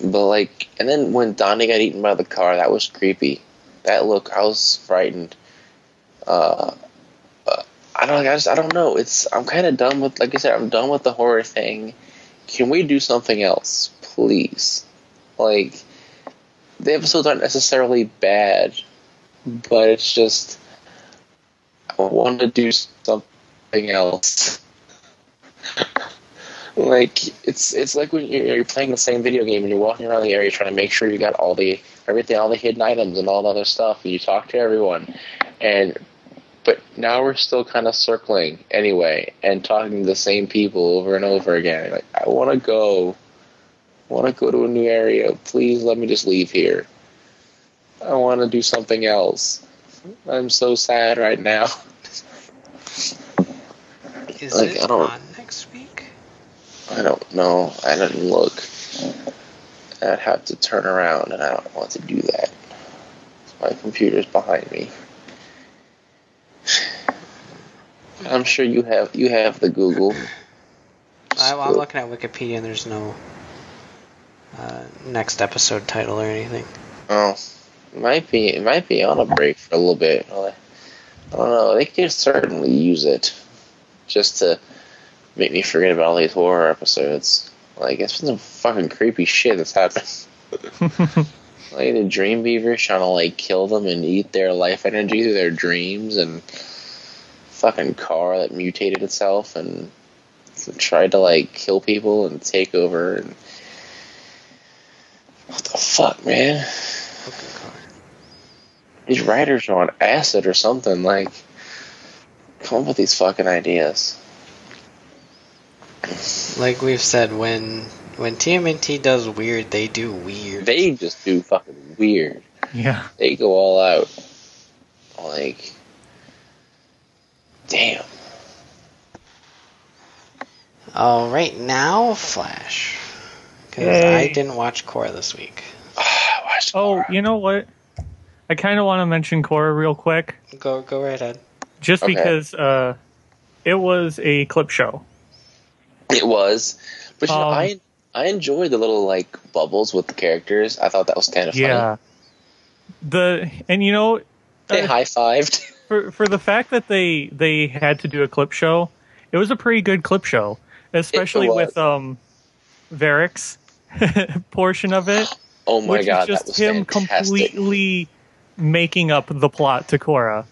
But, like, and then when Donnie got eaten by the car, that was creepy. That look, I was frightened. Uh, uh, I don't, like, I just, I don't know. It's, I'm kind of done with, like I said, I'm done with the horror thing. Can we do something else, please? Like, the episodes aren't necessarily bad, but it's just, I want to do something else. Like, it's it's like when you're, you're playing the same video game and you're walking around the area trying to make sure you got all the everything, all the hidden items and all the other stuff, and you talk to everyone. And but now we're still kind of circling anyway and talking to the same people over and over again. Like, I want to go, I want to go to a new area. Please let me just leave here. I want to do something else. I'm so sad right now. Is like, it on next week? I don't know. I didn't look. I'd have to turn around, and I don't want to do that. My computer's behind me. I'm sure you have you have the Google. I, I'm looking at Wikipedia, and there's no uh, next episode title or anything. Oh. Might be it might be on a break for a little bit. I don't know. They could certainly use it just to make me forget about all these horror episodes. Like, it's been some fucking creepy shit that's happened. Like, the dream beavers trying to like kill them and eat their life energy through their dreams, and fucking car that mutated itself and tried to like kill people and take over. And what the fuck, man? These writers are on acid or something. Like, come up with these fucking ideas. Like we've said, when when T M N T does weird, they do weird. They just do fucking weird. Yeah. They go all out. Like, damn. All right, now Flash. Because I didn't watch Korra this week. I watched Korra. Oh, you know what? I kind of want to mention Korra real quick. Go go right ahead. Just okay. because uh, it was a clip show. It was. But you um, know, I I enjoyed the little like bubbles with the characters. I thought that was kind of yeah. funny. The and you know they uh, high-fived. For for the fact that they they had to do a clip show, it was a pretty good clip show, especially with um Varick's portion of it. Oh my which god, is just that was him fantastic. Completely making up the plot to Korra.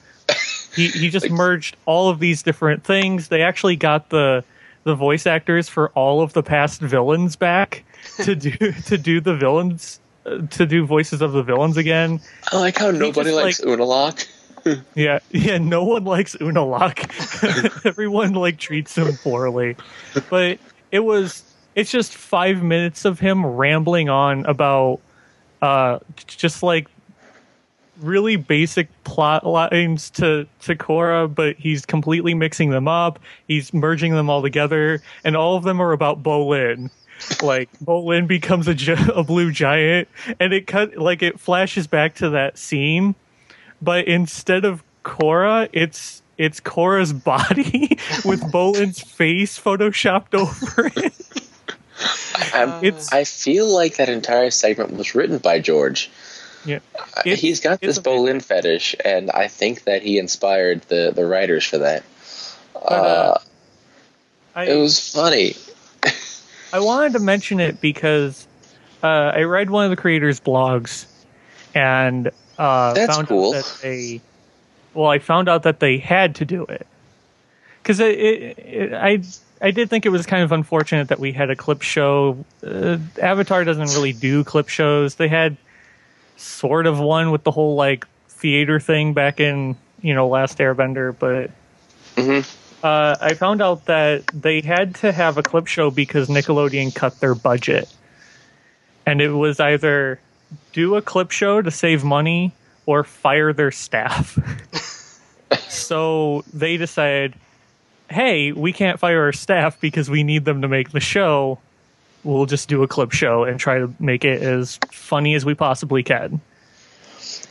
He he just like, merged all of these different things. They actually got the the voice actors for all of the past villains back to do to do the villains uh, to do voices of the villains again. I like how nobody just, likes like, Unalaq. yeah, yeah, no one likes Unalaq. Everyone like treats him poorly. But it was it's just five minutes of him rambling on about uh just like really basic plot lines to, to Korra, but he's completely mixing them up. He's merging them all together, and all of them are about Bolin. Like, Bolin becomes a, gi- a blue giant, and it cut like it flashes back to that scene, but instead of Korra, it's it's Korra's body with Bolin's face photoshopped over it. Um, it's, I feel like that entire segment was written by George. Yeah, it's, he's got this Bolin fetish, and I think that he inspired the, the writers for that. But, uh, uh, I, it was funny. I wanted to mention it because uh, I read one of the creators' blogs, and uh, That's found cool. out that they. Well, I found out that they had to do it because it, it, it, I. I did think it was kind of unfortunate that we had a clip show. Uh, Avatar doesn't really do clip shows. They had sort of one with the whole like theater thing back in, you know, Last Airbender. But mm-hmm. uh, I found out that they had to have a clip show because Nickelodeon cut their budget. And it was either do a clip show to save money or fire their staff. So they decided, hey, we can't fire our staff because we need them to make the show. We'll just do a clip show and try to make it as funny as we possibly can.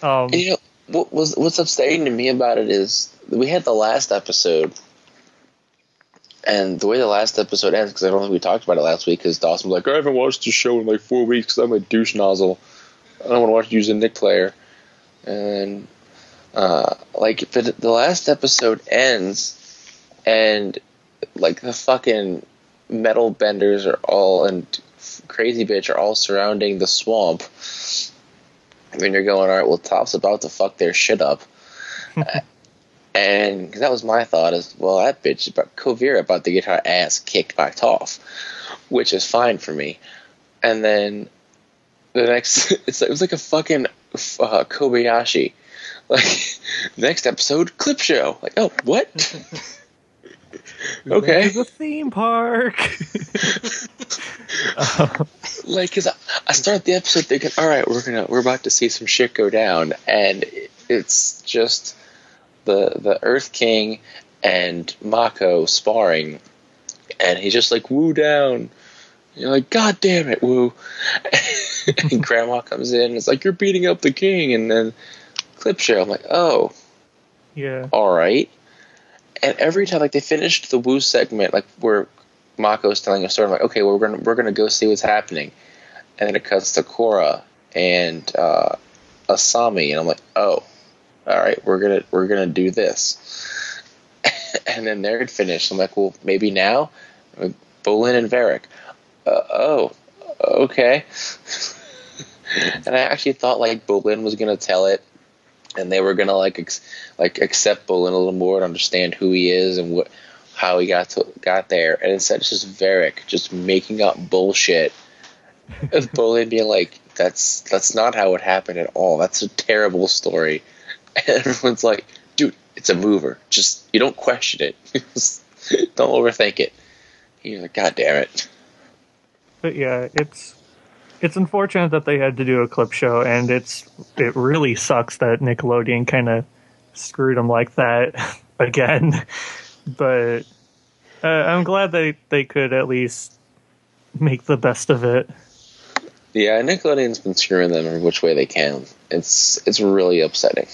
Um, and you know, what was, what's upsetting to me about it is we had the last episode, and the way the last episode ends, because I don't think we talked about it last week, because Dawson was like, I haven't watched the show in like four weeks because I'm a douche nozzle. I don't want to watch it using Nick Player. And, uh, like, the, the last episode ends... And, like, the fucking metal benders are all, and Crazy Bitch are all surrounding the swamp. I mean, you're going, all right, well, Top's about to fuck their shit up. And, because that was my thought, is, well, that bitch, about, Kovira, about to get her ass kicked by Top, which is fine for me. And then, the next, it's, it was like a fucking uh, Kobayashi. Like, next episode, clip show. Like, oh, what? Okay. The theme park. uh, like, cause I, I start the episode thinking, all right, we're gonna, we're about to see some shit go down, and it, it's just the the Earth King and Mako sparring, and he's just like, "Woo down," and you're like, "God damn it, Woo!" And Grandma comes in, and it's like, "You're beating up the king," and then clip show. I'm like, "Oh, yeah, all right." And every time, like, they finished the Woo segment, like, where Mako's telling a story, I'm like, okay, well, we're gonna we're gonna go see what's happening, and then it cuts to Korra and uh, Asami, and I'm like, oh, all right, we're gonna we're gonna do this, and then they're finished. I'm like, well, maybe now, like, Bolin and Varric. Uh, oh, okay. And I actually thought like Bolin was gonna tell it. And they were gonna like ex- like accept Bolin a little more and understand who he is and what how he got to, got there. And instead, it's just Varric just making up bullshit. With Bolin being like, "That's that's not how it happened at all. That's a terrible story." And everyone's like, "Dude, it's a mover. Just you don't question it. Don't overthink it." And you're like, "God damn it!" But yeah, it's. It's unfortunate that they had to do a clip show, and it's it really sucks that Nickelodeon kind of screwed them like that again. But uh, I'm glad they, they could at least make the best of it. Yeah, Nickelodeon's been screwing them in which way they can. It's it's really upsetting.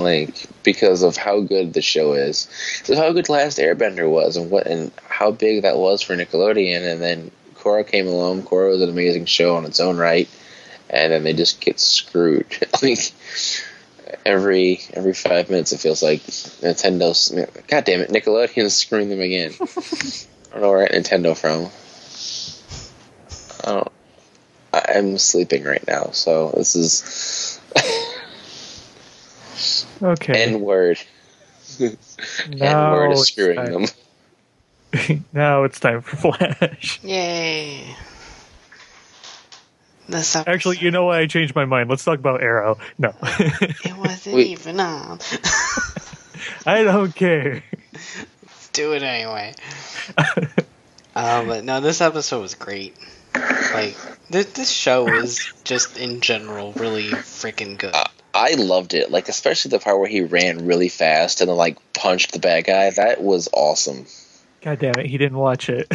Like, because of how good the show is. So how good Last Airbender was, and what and how big that was for Nickelodeon, and then Korra came along. Korra was an amazing show on its own right, and then they just get screwed. Like every every five minutes, it feels like Nintendo's. God damn it, Nickelodeon's screwing them again. I don't know where I got Nintendo from. I don't. I, I'm sleeping right now, so this is okay. N word. N word is screwing I- them. Now it's time for Flash. Yay. This Actually, you know what? I changed my mind. Let's talk about Arrow. No. It wasn't Wait. even on. I don't care. Let's do it anyway. um, but no, this episode was great. Like, this, this show was just, in general, really freaking good. Uh, I loved it. Like, especially the part where he ran really fast and then, like, punched the bad guy. That was awesome. God damn it, he didn't watch it.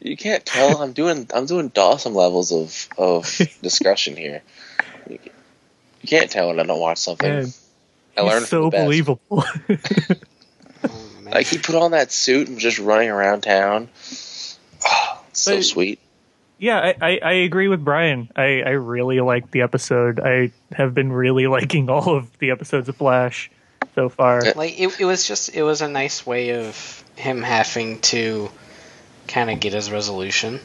You can't tell. I'm doing I'm doing Dawson levels of, of discussion here. You can't tell when I don't watch something. Man, I learned so from the best. Believable. Oh, like he put on that suit and was just running around town. Oh, it's so but, sweet. Yeah, I, I, I agree with Brian. I, I really liked the episode. I have been really liking all of the episodes of Flash so far. Like it, it was just it was a nice way of him having to kind of get his resolution.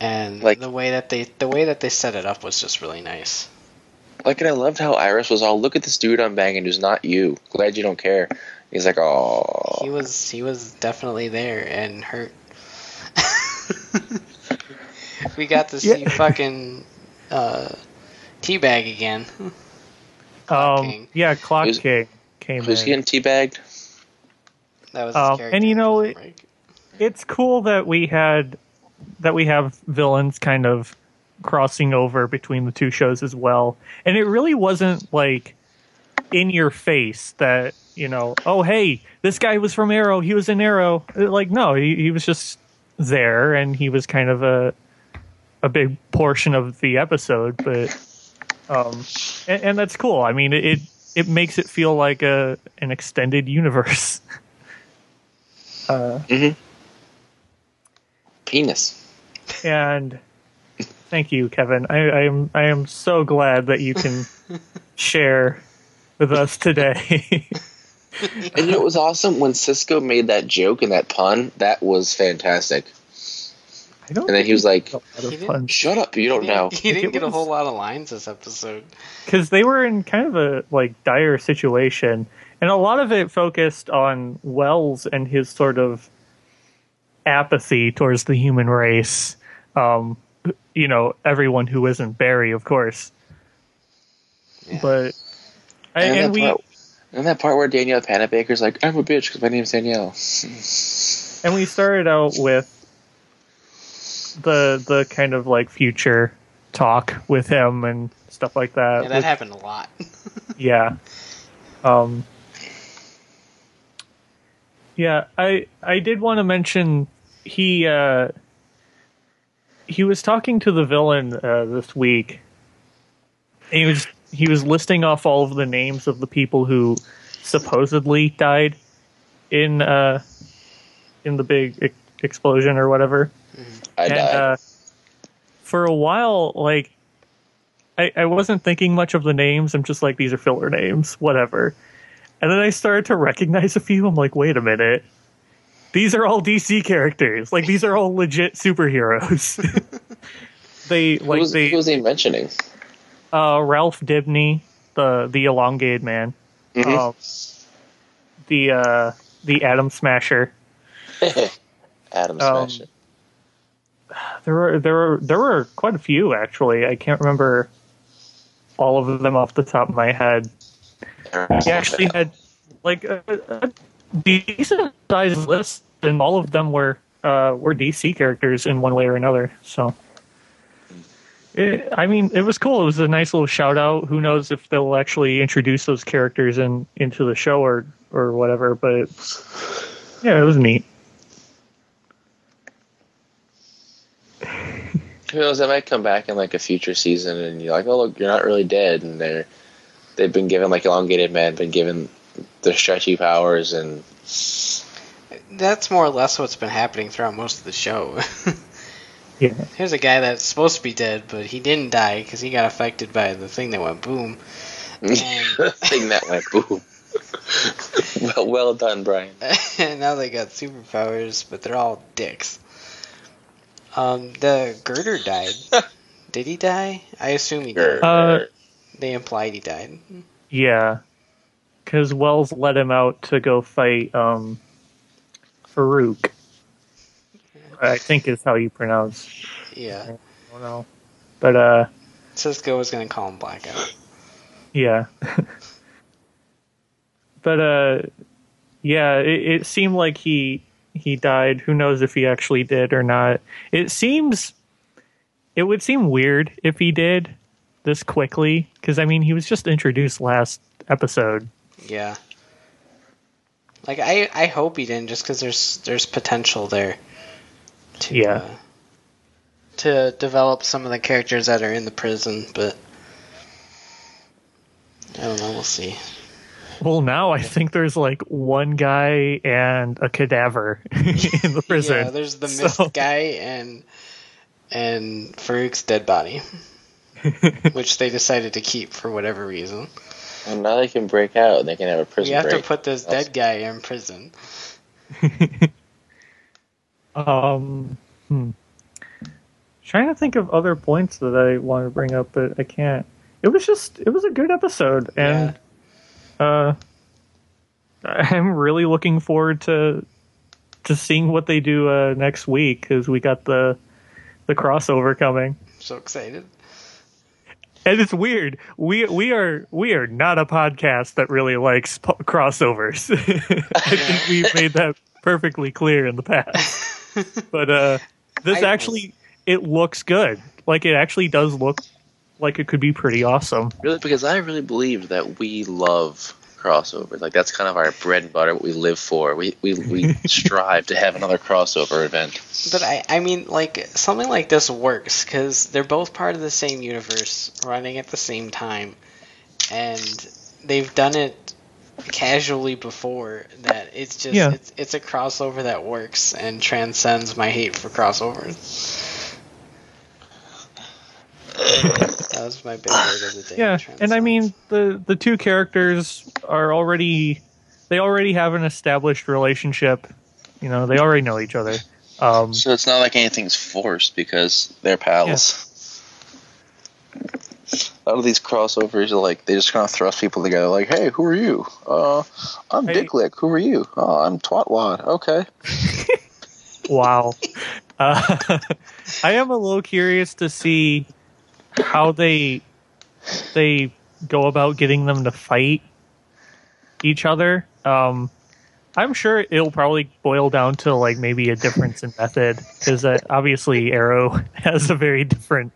And like, the way that they the way that they set it up was just really nice. Like, and I loved how Iris was all, "Look at this dude I'm banging who's not you. Glad you don't care." He's like, "Oh." He was he was definitely there and hurt. We got to see yeah. fucking uh, teabag again. Clock um, King. Yeah, Clock was, King came who's in. Who's getting teabagged? That was his um, character. And you know, it, it's cool that we had that we have villains kind of crossing over between the two shows as well. And it really wasn't like in your face that, you know, oh, hey, this guy was from Arrow. He was in Arrow. Like, no, he, he was just there, and he was kind of a a big portion of the episode. But um, and, and that's cool. I mean, it it makes it feel like a an extended universe. uh, mm-hmm. Penis. And thank you, Kevin. I, I am I am so glad that you can share with us today. And you know, it was awesome when Cisco made that joke and that pun. That was fantastic. I don't and then he was like, he "Shut up! You don't know." He didn't get a whole lot of lines this episode because they were in kind of a like dire situation, and a lot of it focused on Wells and his sort of apathy towards the human race. Um, you know, everyone who isn't Barry, of course. Yeah. But and, and, and we. Part- And that part where Danielle Panabaker's like, "I'm a bitch because my name's Danielle." And we started out with the the kind of like future talk with him and stuff like that. Yeah, that which, happened a lot. yeah. Um. Yeah, I I did want to mention he uh, he was talking to the villain uh, this week, and he was just He was listing off all of the names of the people who supposedly died in uh, in the big e- explosion or whatever. I and, died. Uh, for a while, like, I, I wasn't thinking much of the names. I'm just like, these are filler names, whatever. And then I started to recognize a few. I'm like, wait a minute. These are all D C characters. Like, these are all legit superheroes. they like who was, they, who was he mentioning? Uh, Ralph Dibny, the the elongated man, mm-hmm. um, the uh, the Atom Smasher, Atom Smasher. Um, there were there were there were quite a few actually. I can't remember all of them off the top of my head. We actually had like a, a decent sized list, and all of them were uh, were D C characters in one way or another. So. It, I mean, it was cool. It was a nice little shout out. Who knows if they'll actually introduce those characters in, into the show or, or whatever, but yeah, it was neat. Who knows, they might come back in like a future season and you're like, oh, look, you're not really dead. And they're, they've been given like elongated men, been given the stretchy powers. And that's more or less what's been happening throughout most of the show. Yeah. Here's a guy that's supposed to be dead, but he didn't die because he got affected by the thing that went boom. And the thing that went boom. well, well done, Brian. And now they got superpowers, but they're all dicks. Um, the girder died. Did he die? I assume he did. Uh, they implied he died. Yeah, because Wells let him out to go fight um, Farouk. I think is how you pronounce. Yeah. I don't know. But uh Cisco was gonna call him Blackout. Yeah. But uh yeah, it, it seemed like he he died. Who knows if he actually did or not. It seems it would seem weird if he did this quickly, because I mean he was just introduced last episode. Yeah. Like I, I hope he didn't, just because there's there's potential there. To, yeah, uh, to develop some of the characters that are in the prison, but I don't know. We'll see. Well, now I think there's like one guy and a cadaver in the prison. Yeah, there's the missed so. guy and and Farouk's dead body, which they decided to keep for whatever reason. Well, now they can break out and they can have a prison break. We have break. to put this dead guy in prison. um, hmm. Trying to think of other points that I want to bring up, but I can't. It was just, it was a good episode, and yeah. uh, I'm really looking forward to to seeing what they do uh, next week, because we got the the crossover coming. So excited. And it's weird. We we are we are not a podcast that really likes po- crossovers. I think we've made that perfectly clear in the past. But uh, this I, actually, it looks good. Like, it actually does look like it could be pretty awesome. Really, because I really believe that we love crossovers. Like, that's kind of our bread and butter, what we live for. We we, we strive to have another crossover event. But I, I mean, like, something like this works because they're both part of the same universe, running at the same time, and they've done it casually before. That it's just yeah. it's, it's a crossover that works and transcends my hate for crossovers. That was my big word of the day. Yeah, and I mean, the, the two characters are already, they already have an established relationship. You know, they already know each other. Um, so it's not like anything's forced because they're pals. Yeah. A lot of these crossovers are like, they just kind of thrust people together. Like, hey, who are you? Uh, I'm hey. Dicklick. Who are you? Oh, I'm Twatwad. Okay. Wow. Uh, I am a little curious to see how they they go about getting them to fight each other. Um, I'm sure it'll probably boil down to like maybe a difference in method, because uh, obviously Arrow has a very different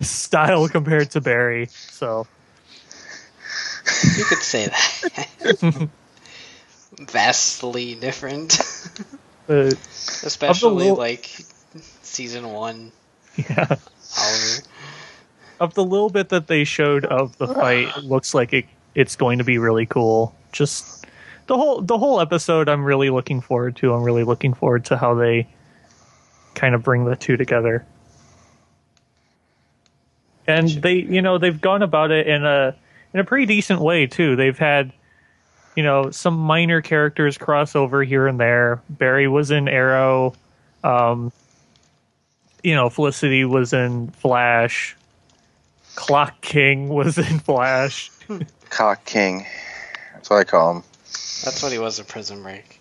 style compared to Barry. So you could say that. Vastly different, but especially little... like season one. Yeah. Oliver. Of the little bit that they showed of the fight, it looks like it, it's going to be really cool. Just the whole the whole episode, I'm really looking forward to. I'm really looking forward to how they kind of bring the two together. And they, you know, they've gone about it in a in a pretty decent way too. They've had, you know, some minor characters cross over here and there. Barry was in Arrow, um, you know, Felicity was in Flash. Clock King was in Flash. Cock King. That's what I call him. That's what he was in Prison Break.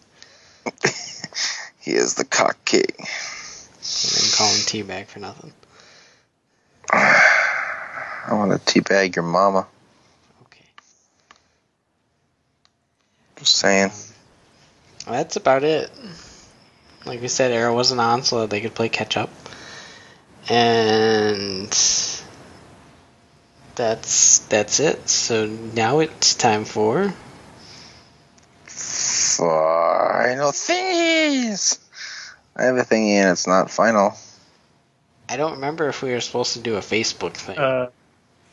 He is the Cock King. I didn't call him Teabag for nothing. I want to teabag your mama. Okay. Just saying. Um, well, that's about it. Like we said, Arrow wasn't on, so they could play catch-up. And... That's that's it. So now it's time for final things. I have a thingy and it's not final. I don't remember if we were supposed to do a Facebook thing. Uh,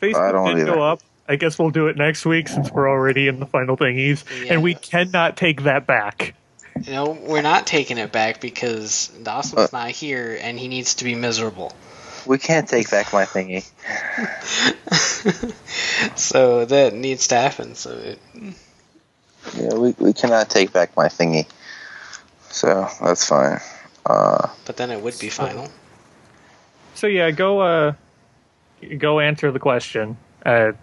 Facebook didn't go up. I guess we'll do it next week since we're already in the final thingies, yeah. And we cannot take that back. No, we're not taking it back because Dawson's uh, not here and he needs to be miserable. We can't take back my thingy. So that needs to happen. So it... Yeah, we we cannot take back my thingy. So that's fine. Uh, but then it would be final. So yeah, go uh, go answer the question. Uh,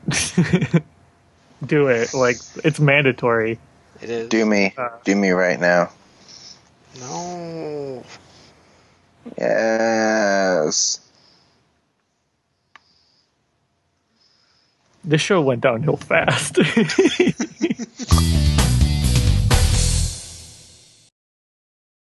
do it. Like, it's mandatory. It is. Do me. Uh, do me right now. No. Yes. This show went downhill fast.